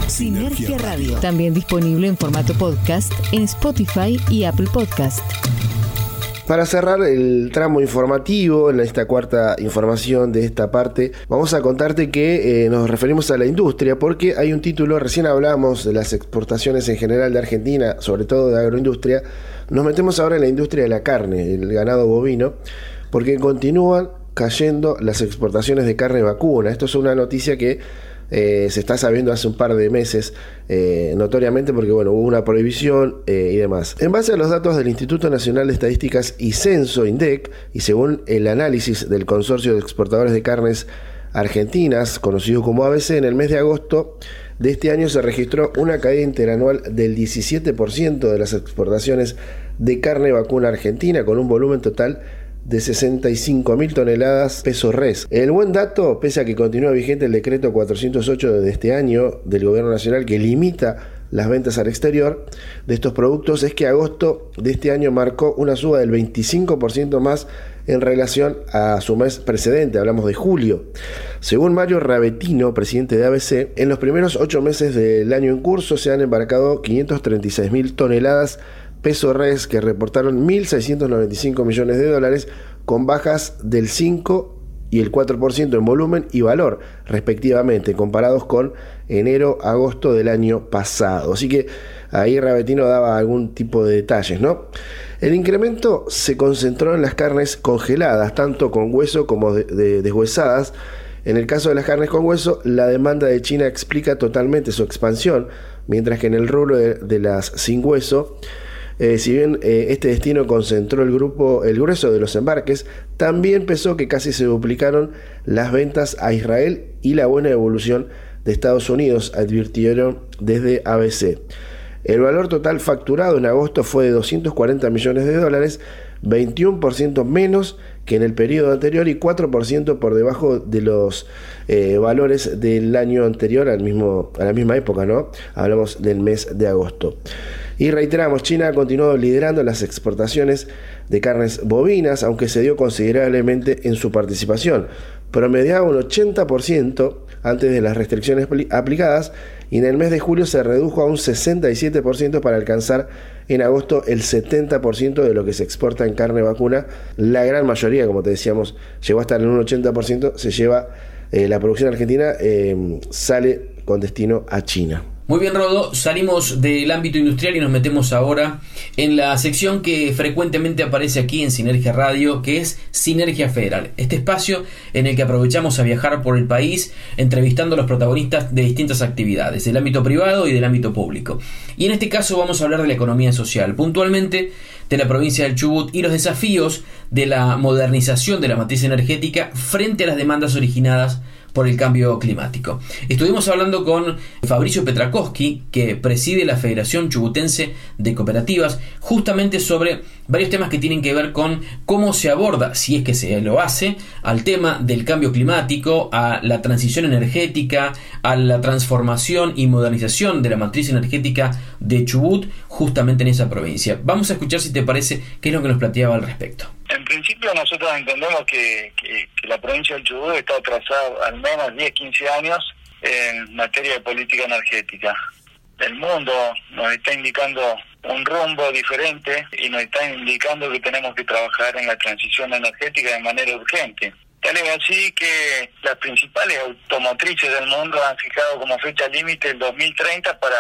Sinergia Radio. También disponible en formato podcast en Spotify y Apple Podcast. Para cerrar el tramo informativo, en esta cuarta información de esta parte, vamos a contarte que eh, nos referimos a la industria porque hay un título, recién hablamos de las exportaciones en general de Argentina, sobre todo de agroindustria, nos metemos ahora en la industria de la carne, el ganado bovino, porque continúan cayendo las exportaciones de carne vacuna. Esto es una noticia que Eh, se está sabiendo hace un par de meses, eh, notoriamente porque bueno, hubo una prohibición eh, y demás. En base a los datos del Instituto Nacional de Estadísticas y Censo, INDEC, y según el análisis del Consorcio de Exportadores de Carnes Argentinas, conocido como A B C, en el mes de agosto de este año se registró una caída interanual del diecisiete por ciento de las exportaciones de carne vacuna argentina, con un volumen total de sesenta y cinco mil toneladas peso res. El buen dato, pese a que continúa vigente el decreto cuatrocientos ocho de este año del Gobierno Nacional que limita las ventas al exterior de estos productos, es que agosto de este año marcó una suba del veinticinco por ciento más en relación a su mes precedente, hablamos de julio. Según Mario Ravetino, presidente de A B C, en los primeros ocho meses del año en curso se han embarcado quinientas treinta y seis mil toneladas peso res, que reportaron mil seiscientos noventa y cinco millones de dólares, con bajas del cinco por ciento y el cuatro por ciento en volumen y valor, respectivamente, comparados con enero-agosto del año pasado. Así que ahí Ravetino daba algún tipo de detalles, ¿no? El incremento se concentró en las carnes congeladas, tanto con hueso como de, de, deshuesadas. En el caso de las carnes con hueso, la demanda de China explica totalmente su expansión, mientras que en el rubro de, de las sin hueso, eh, si bien eh, este destino concentró el, grupo, el grueso de los embarques, también pesó que casi se duplicaron las ventas a Israel y la buena evolución de Estados Unidos, advirtieron desde A B C. El valor total facturado en agosto fue de doscientos cuarenta millones de dólares, veintiuno por ciento menos que en el periodo anterior y cuatro por ciento por debajo de los eh, valores del año anterior, al mismo, a la misma época, ¿no? Hablamos del mes de agosto. Y reiteramos, China ha continuado liderando las exportaciones de carnes bovinas, aunque se dio considerablemente en su participación. Promediaba un ochenta por ciento antes de las restricciones aplicadas y en el mes de julio se redujo a un sesenta y siete por ciento para alcanzar en agosto el setenta por ciento de lo que se exporta en carne vacuna. La gran mayoría, como te decíamos, llegó a estar en un ochenta por ciento, se lleva eh, la producción argentina, eh, sale con destino a China. Muy bien, Rodo, salimos del ámbito industrial y nos metemos ahora en la sección que frecuentemente aparece aquí en Sinergia Radio, que es Sinergia Federal. Este espacio en el que aprovechamos a viajar por el país entrevistando a los protagonistas de distintas actividades, del ámbito privado y del ámbito público. Y en este caso vamos a hablar de la economía social, puntualmente de la provincia del Chubut y los desafíos de la modernización de la matriz energética frente a las demandas originadas por el cambio climático. Estuvimos hablando con Fabricio Petrakovsky, que preside la Federación Chubutense de Cooperativas, justamente sobre varios temas que tienen que ver con cómo se aborda, si es que se lo hace, al tema del cambio climático, a la transición energética, a la transformación y modernización de la matriz energética de Chubut, justamente en esa provincia. Vamos a escuchar, si te parece, qué es lo que nos planteaba al respecto. En principio nosotros entendemos que, que, que la provincia del Chubut está atrasada al menos diez, quince años en materia de política energética. El mundo nos está indicando un rumbo diferente y nos está indicando que tenemos que trabajar en la transición energética de manera urgente. Tal es así que las principales automotrices del mundo han fijado como fecha límite el dos mil treinta para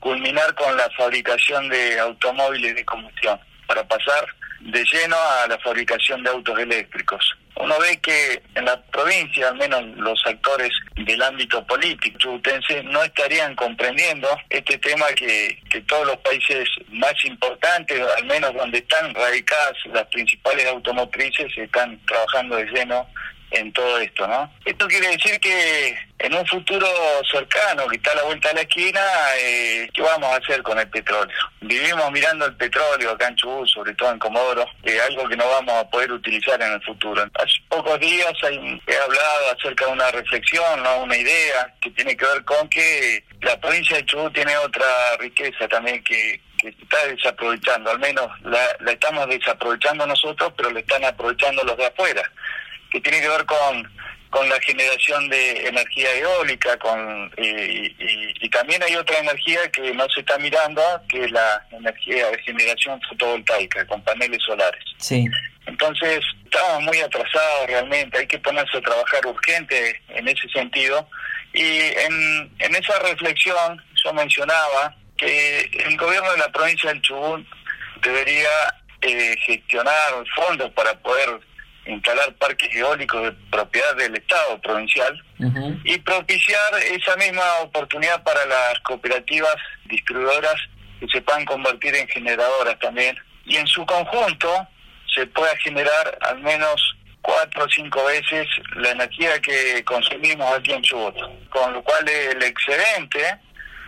culminar con la fabricación de automóviles de combustión, para pasar de lleno a la fabricación de autos eléctricos. Uno ve que en la provincia, al menos los actores del ámbito político chubutense, no estarían comprendiendo este tema que, que todos los países más importantes, al menos donde están radicadas las principales automotrices, están trabajando de lleno en todo esto, ¿no? Esto quiere decir que en un futuro cercano, que está a la vuelta de la esquina, eh, ¿qué vamos a hacer con el petróleo? Vivimos mirando el petróleo acá en Chubut, sobre todo en Comodoro, eh, algo que no vamos a poder utilizar en el futuro. Hace pocos días hay, he hablado acerca de una reflexión, ¿no? Una idea que tiene que ver con que la provincia de Chubut tiene otra riqueza también que que se está desaprovechando, al menos la, la estamos desaprovechando nosotros, pero la están aprovechando los de afuera, que tiene que ver con, con la generación de energía eólica, con eh, y, y también hay otra energía que no se está mirando, que es la energía de generación fotovoltaica, con paneles solares. Sí. Entonces, estamos muy atrasados realmente, hay que ponerse a trabajar urgente en ese sentido. Y en, en esa reflexión yo mencionaba que el gobierno de la provincia del Chubut debería eh, gestionar fondos para poder instalar parques eólicos de propiedad del Estado provincial, uh-huh, y propiciar esa misma oportunidad para las cooperativas distribuidoras que se puedan convertir en generadoras también. Y en su conjunto se pueda generar al menos cuatro o cinco veces la energía que consumimos aquí en Chubut, con lo cual el excedente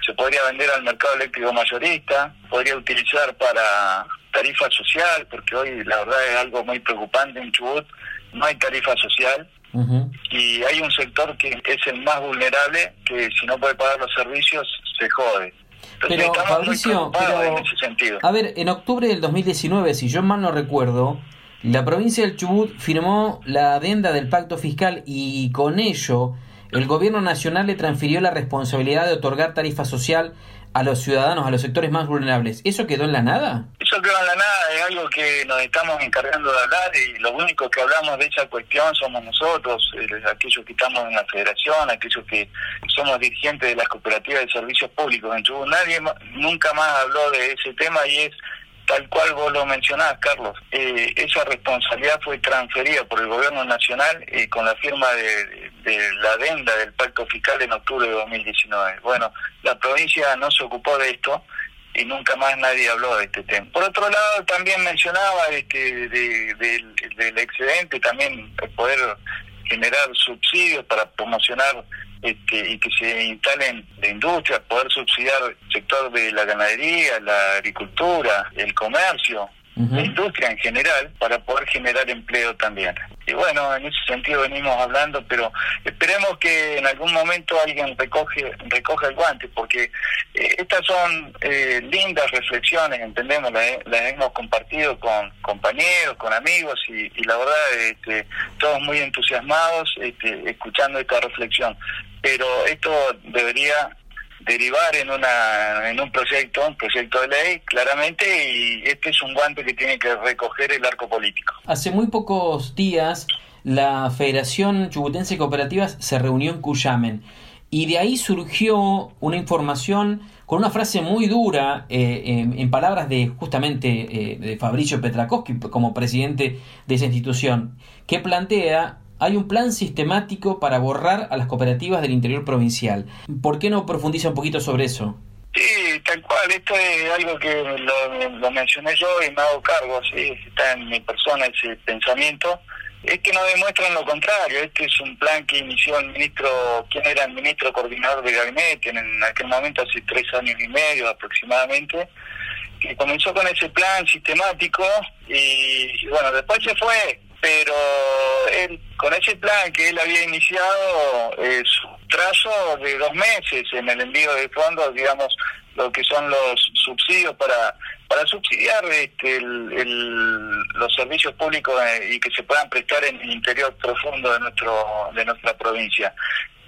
se podría vender al mercado eléctrico mayorista, podría utilizar para tarifa social, porque hoy la verdad es algo muy preocupante en Chubut, no hay tarifa social, uh-huh, y hay un sector que es el más vulnerable, que si no puede pagar los servicios, se jode. Entonces, pero, estamos Fabricio, muy preocupados pero, en ese sentido. A ver, en octubre del dos mil diecinueve, si yo mal no recuerdo, la provincia del Chubut firmó la adenda del pacto fiscal y con ello el gobierno nacional le transfirió la responsabilidad de otorgar tarifa social a los ciudadanos, a los sectores más vulnerables. ¿Eso quedó en la nada? Eso quedó en la nada, es algo que nos estamos encargando de hablar y lo único que hablamos de esa cuestión somos nosotros, eh, aquellos que estamos en la federación, aquellos que somos dirigentes de las cooperativas de servicios públicos en Chubut. Nadie ma- nunca más habló de ese tema y es tal cual vos lo mencionás, Carlos, eh, esa responsabilidad fue transferida por el Gobierno Nacional eh, con la firma de, de la adenda del Pacto Fiscal en octubre de dos mil diecinueve. Bueno, la provincia no se ocupó de esto y nunca más nadie habló de este tema. Por otro lado, también mencionaba este, de, de, del, del excedente, también poder generar subsidios para promocionar este, y que se instalen la industria, poder subsidiar el sector de la ganadería, la agricultura, el comercio, uh-huh. la industria en general, para poder generar empleo también. Y bueno, en ese sentido venimos hablando, pero esperemos que en algún momento alguien recoge, recoja el guante, porque eh, estas son eh, lindas reflexiones, entendemos, las, las hemos compartido con compañeros, con amigos, y, y la verdad, este, todos muy entusiasmados este, escuchando esta reflexión. Pero esto debería derivar en una en un proyecto, un proyecto de ley, claramente, y este es un guante que tiene que recoger el arco político. Hace muy pocos días la Federación Chubutense de Cooperativas se reunió en Cuyamen, y de ahí surgió una información con una frase muy dura, eh, en, en palabras de justamente eh, de Fabricio Petrakovsky, como presidente de esa institución, que plantea: hay un plan sistemático para borrar a las cooperativas del interior provincial. ¿Por qué no profundiza un poquito sobre eso? Sí, tal cual. Esto es algo que lo, lo mencioné yo y me hago cargo. ¿Sí? Está en mi persona ese pensamiento. Es que no demuestran lo contrario. Este es un plan que inició el ministro, quien era el ministro coordinador de gabinete en aquel momento, hace tres años y medio aproximadamente, que comenzó con ese plan sistemático y, bueno, después se fue. Pero él, con ese plan que él había iniciado, eh, su trazo de dos meses en el envío de fondos, digamos, lo que son los subsidios para para subsidiar este, el, el, los servicios públicos eh, y que se puedan prestar en el interior profundo de nuestro de nuestra provincia.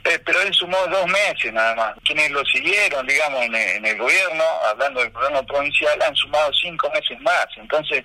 Eh, pero él sumó dos meses nada más. Quienes lo siguieron, digamos, en, en el gobierno, hablando del gobierno provincial, han sumado cinco meses más. Entonces,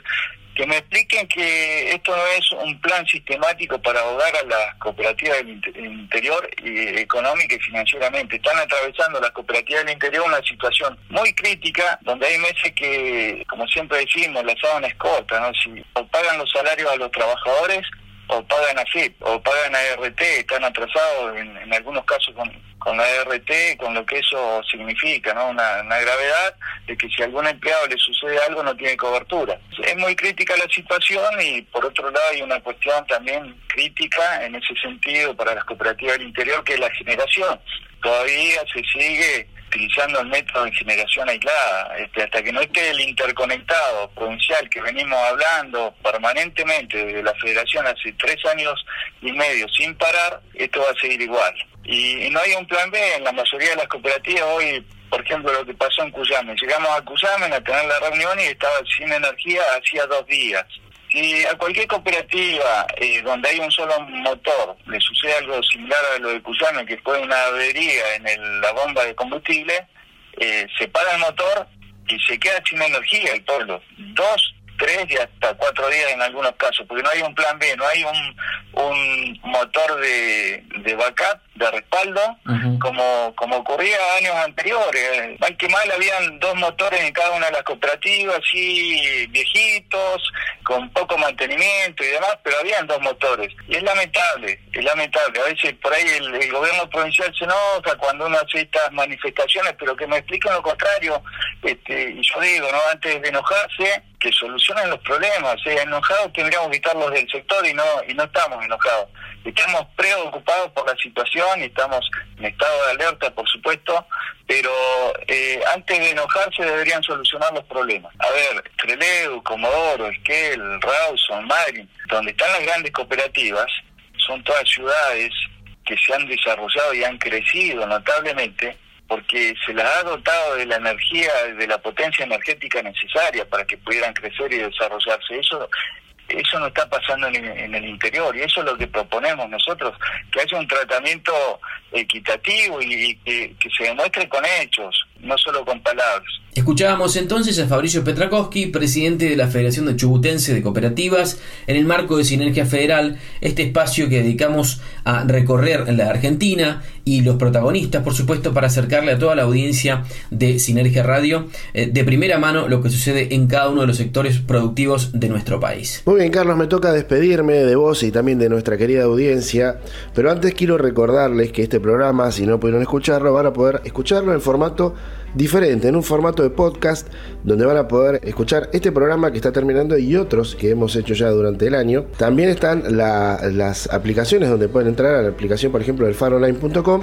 que me expliquen que esto no es un plan sistemático para ahogar a las cooperativas del interior y económica y financieramente. Están atravesando las cooperativas del interior una situación muy crítica, donde hay meses que, como siempre decimos, la sábana es corta, ¿no? Si o pagan los salarios a los trabajadores, o pagan AFIP, o pagan A R T, están atrasados en, en algunos casos con, con la A R T, con lo que eso significa, ¿no? Una, una gravedad de que si a algún empleado le sucede algo no tiene cobertura. Es muy crítica la situación y por otro lado hay una cuestión también crítica en ese sentido para las cooperativas del interior, que es la generación. Todavía se sigue utilizando el método de generación aislada, este, hasta que no esté el interconectado provincial que venimos hablando permanentemente desde la Federación hace tres años y medio sin parar, esto va a seguir igual. Y, y no hay un plan B en la mayoría de las cooperativas. Hoy, por ejemplo, lo que pasó en Cuyamen, llegamos a Cuyamen a tener la reunión y estaba sin energía hacía dos días. Si a cualquier cooperativa eh, donde hay un solo motor le sucede algo similar a lo de Cuyamen, que fue una avería en el, la bomba de combustible, eh, se para el motor y se queda sin energía el pueblo. Dos, tres y hasta cuatro días en algunos casos, porque no hay un plan B, no hay un, un motor de, de backup, de respaldo, uh-huh. como, como ocurría años anteriores. Mal que mal habían dos motores en cada una de las cooperativas, así viejitos, con poco mantenimiento y demás, pero habían dos motores. Y es lamentable, es lamentable. A veces por ahí el, el gobierno provincial se enoja cuando uno hace estas manifestaciones, pero que me expliquen lo contrario. Este, y yo digo, no, antes de enojarse, que solucionen los problemas. ¿eh? Enojados tendríamos que quitarlos del sector y no, y no estamos enojados. Estamos preocupados por la situación y estamos en estado de alerta, por supuesto, pero eh, antes de enojarse deberían solucionar los problemas. A ver, Trelew, Comodoro, Esquel, Rawson, Madrid, donde están las grandes cooperativas, son todas ciudades que se han desarrollado y han crecido notablemente, porque se las ha dotado de la energía, de la potencia energética necesaria para que pudieran crecer y desarrollarse. Eso eso no está pasando en, en el interior, y eso es lo que proponemos nosotros, que haya un tratamiento equitativo y, y que, que se demuestre con hechos. no solo con palabras. Escuchábamos entonces a Fabricio Petrakovsky, presidente de la Federación de Chubutense de Cooperativas, en el marco de Sinergia Federal, este espacio que dedicamos a recorrer la Argentina y los protagonistas, por supuesto, para acercarle a toda la audiencia de Sinergia Radio eh, de primera mano lo que sucede en cada uno de los sectores productivos de nuestro país. Muy bien, Carlos, me toca despedirme de vos y también de nuestra querida audiencia, pero antes quiero recordarles que este programa, si no pudieron escucharlo, van a poder escucharlo en formato diferente, en un formato de podcast, donde van a poder escuchar este programa que está terminando y otros que hemos hecho ya durante el año. También están la, las aplicaciones donde pueden entrar a la aplicación, por ejemplo, del faronline punto com,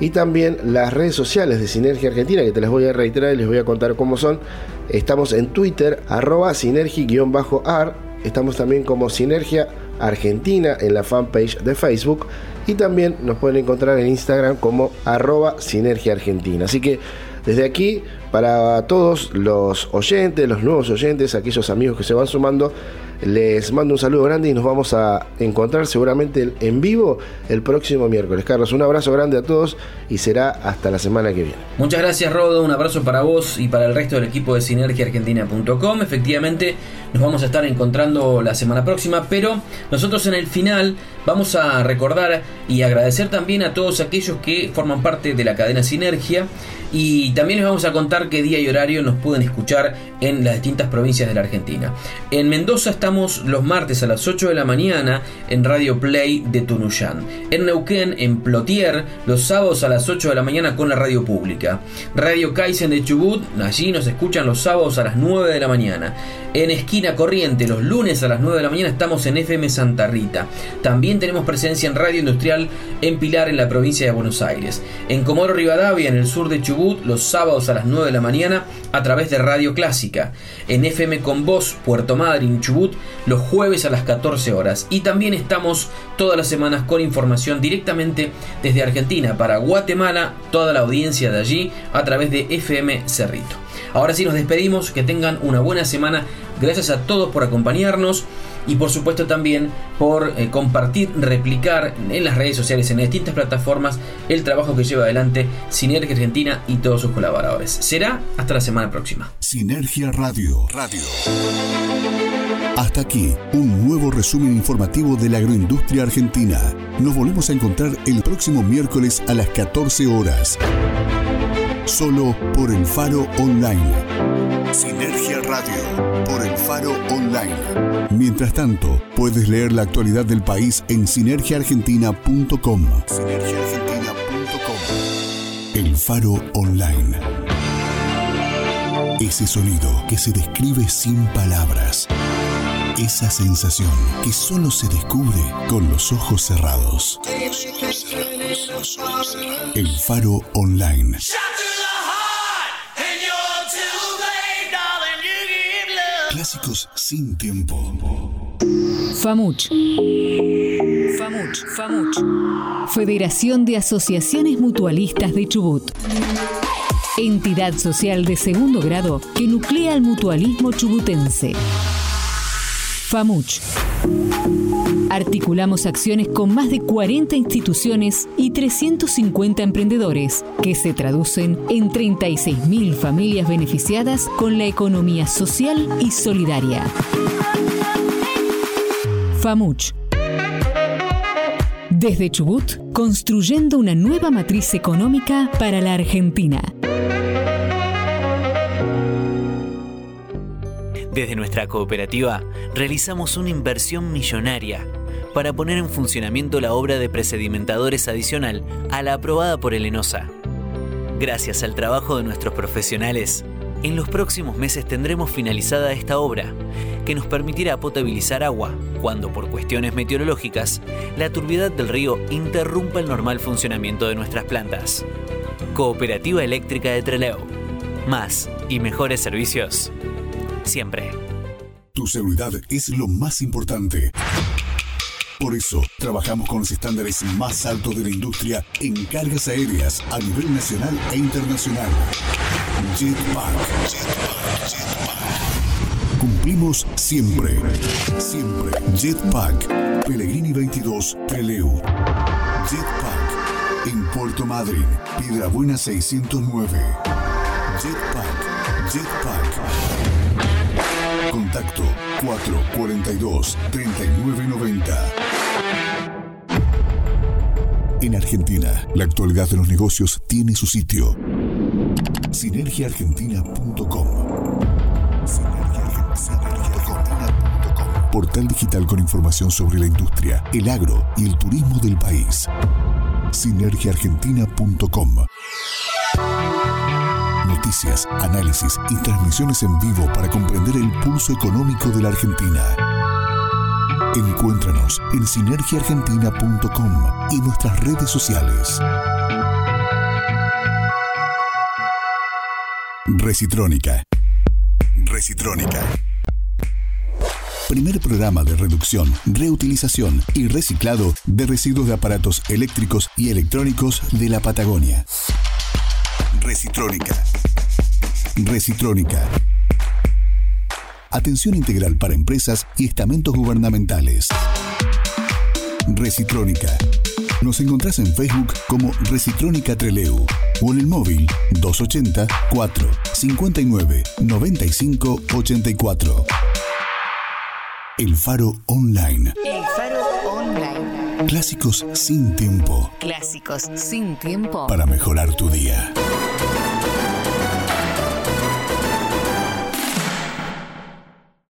y también las redes sociales de Sinergia Argentina, que te las voy a reiterar y les voy a contar cómo son. Estamos en Twitter, arroba sinergi-ar, estamos también como Sinergia Argentina en la fanpage de Facebook, y también nos pueden encontrar en Instagram como arroba sinergiaargentina. Así que desde aquí, para todos los oyentes, los nuevos oyentes, aquellos amigos que se van sumando, les mando un saludo grande y nos vamos a encontrar seguramente en vivo el próximo miércoles. Carlos, un abrazo grande a todos y será hasta la semana que viene. Muchas gracias, Rodo. Un abrazo para vos y para el resto del equipo de Sinergia Argentina punto com. Efectivamente, nos vamos a estar encontrando la semana próxima, pero nosotros en el final vamos a recordar y agradecer también a todos aquellos que forman parte de la cadena Sinergia. Y también les vamos a contar qué día y horario nos pueden escuchar en las distintas provincias de la Argentina. En Mendoza estamos los martes a las ocho de la mañana en Radio Play de Tunuyán. En Neuquén, en Plotier, los sábados a las ocho de la mañana con la radio pública. Radio Kaizen de Chubut, allí nos escuchan los sábados a las nueve de la mañana. En Esquina Corriente, los lunes a las nueve de la mañana estamos en F M Santa Rita. También tenemos presencia en Radio Industrial en Pilar, en la provincia de Buenos Aires. En Comodoro Rivadavia, en el sur de Chubut, los sábados a las nueve de la mañana a través de Radio Clásica. En F M Con Voz, Puerto Madryn, Chubut, los jueves a las catorce horas. Y también estamos todas las semanas con información directamente desde Argentina para Guatemala, toda la audiencia de allí a través de F M Cerrito. Ahora sí nos despedimos, que tengan una buena semana. Gracias a todos por acompañarnos y por supuesto también por eh, compartir, replicar en las redes sociales, en las distintas plataformas, el trabajo que lleva adelante Sinergia Argentina y todos sus colaboradores. Será hasta la semana próxima. Sinergia Radio. Radio. Hasta aquí, un nuevo resumen informativo de la agroindustria argentina. Nos volvemos a encontrar el próximo miércoles a las catorce horas. Solo por El Faro Online. Sinergia Radio, por El Faro Online. Mientras tanto, puedes leer la actualidad del país en sinergia argentina punto com. sinergia argentina punto com. El Faro Online. Ese sonido que se describe sin palabras. Esa sensación que solo se descubre con los ojos cerrados. Los ojos cerrados, los ojos cerrados. El Faro Online. Clásicos sin tiempo. FAMUCH. FAMUCH. FAMUCH. Federación de Asociaciones Mutualistas de Chubut. Entidad social de segundo grado que nuclea el mutualismo chubutense. FAMUCH. Articulamos acciones con más de cuarenta instituciones y trescientos cincuenta emprendedores que se traducen en treinta y seis mil familias beneficiadas con la economía social y solidaria. FAMUCH. Desde Chubut, construyendo una nueva matriz económica para la Argentina. Desde nuestra cooperativa realizamos una inversión millonaria para poner en funcionamiento la obra de presedimentadores adicional a la aprobada por el ENOSA. Gracias al trabajo de nuestros profesionales, en los próximos meses tendremos finalizada esta obra, que nos permitirá potabilizar agua cuando, por cuestiones meteorológicas, la turbidez del río interrumpa el normal funcionamiento de nuestras plantas. Cooperativa Eléctrica de Trelew. Más y mejores servicios. Siempre. Tu seguridad es lo más importante. Por eso, trabajamos con los estándares más altos de la industria en cargas aéreas a nivel nacional e internacional. Jetpack. Jetpack. Jetpack. Cumplimos siempre. Siempre. Jetpack. Pellegrini veintidós, Trelew. Jetpack. En Puerto Madryn, Piedra Buena seiscientos nueve. Jetpack, Jetpack. Contacto cuatro cuarenta y dos, treinta y nueve noventa. En Argentina, la actualidad de los negocios tiene su sitio. Sinergia Argentina punto com. Sinergia Argentina punto com. Portal digital con información sobre la industria, el agro y el turismo del país. Sinergia Argentina punto com. Noticias, análisis y transmisiones en vivo para comprender el pulso económico de la Argentina. Encuéntranos en Sinergia Argentina punto com y nuestras redes sociales. Recitrónica. Recitrónica. Primer programa de reducción, reutilización y reciclado de residuos de aparatos eléctricos y electrónicos de la Patagonia. Recitrónica. Recitrónica. Atención integral para empresas y estamentos gubernamentales. Recitrónica. Nos encontrás en Facebook como Recitrónica Treleu o en el móvil dos ochenta, cuatro cincuenta y nueve, noventa y cinco ochenta y cuatro. El Faro Online. El Faro Online. Clásicos sin tiempo. Clásicos sin tiempo. Para mejorar tu día.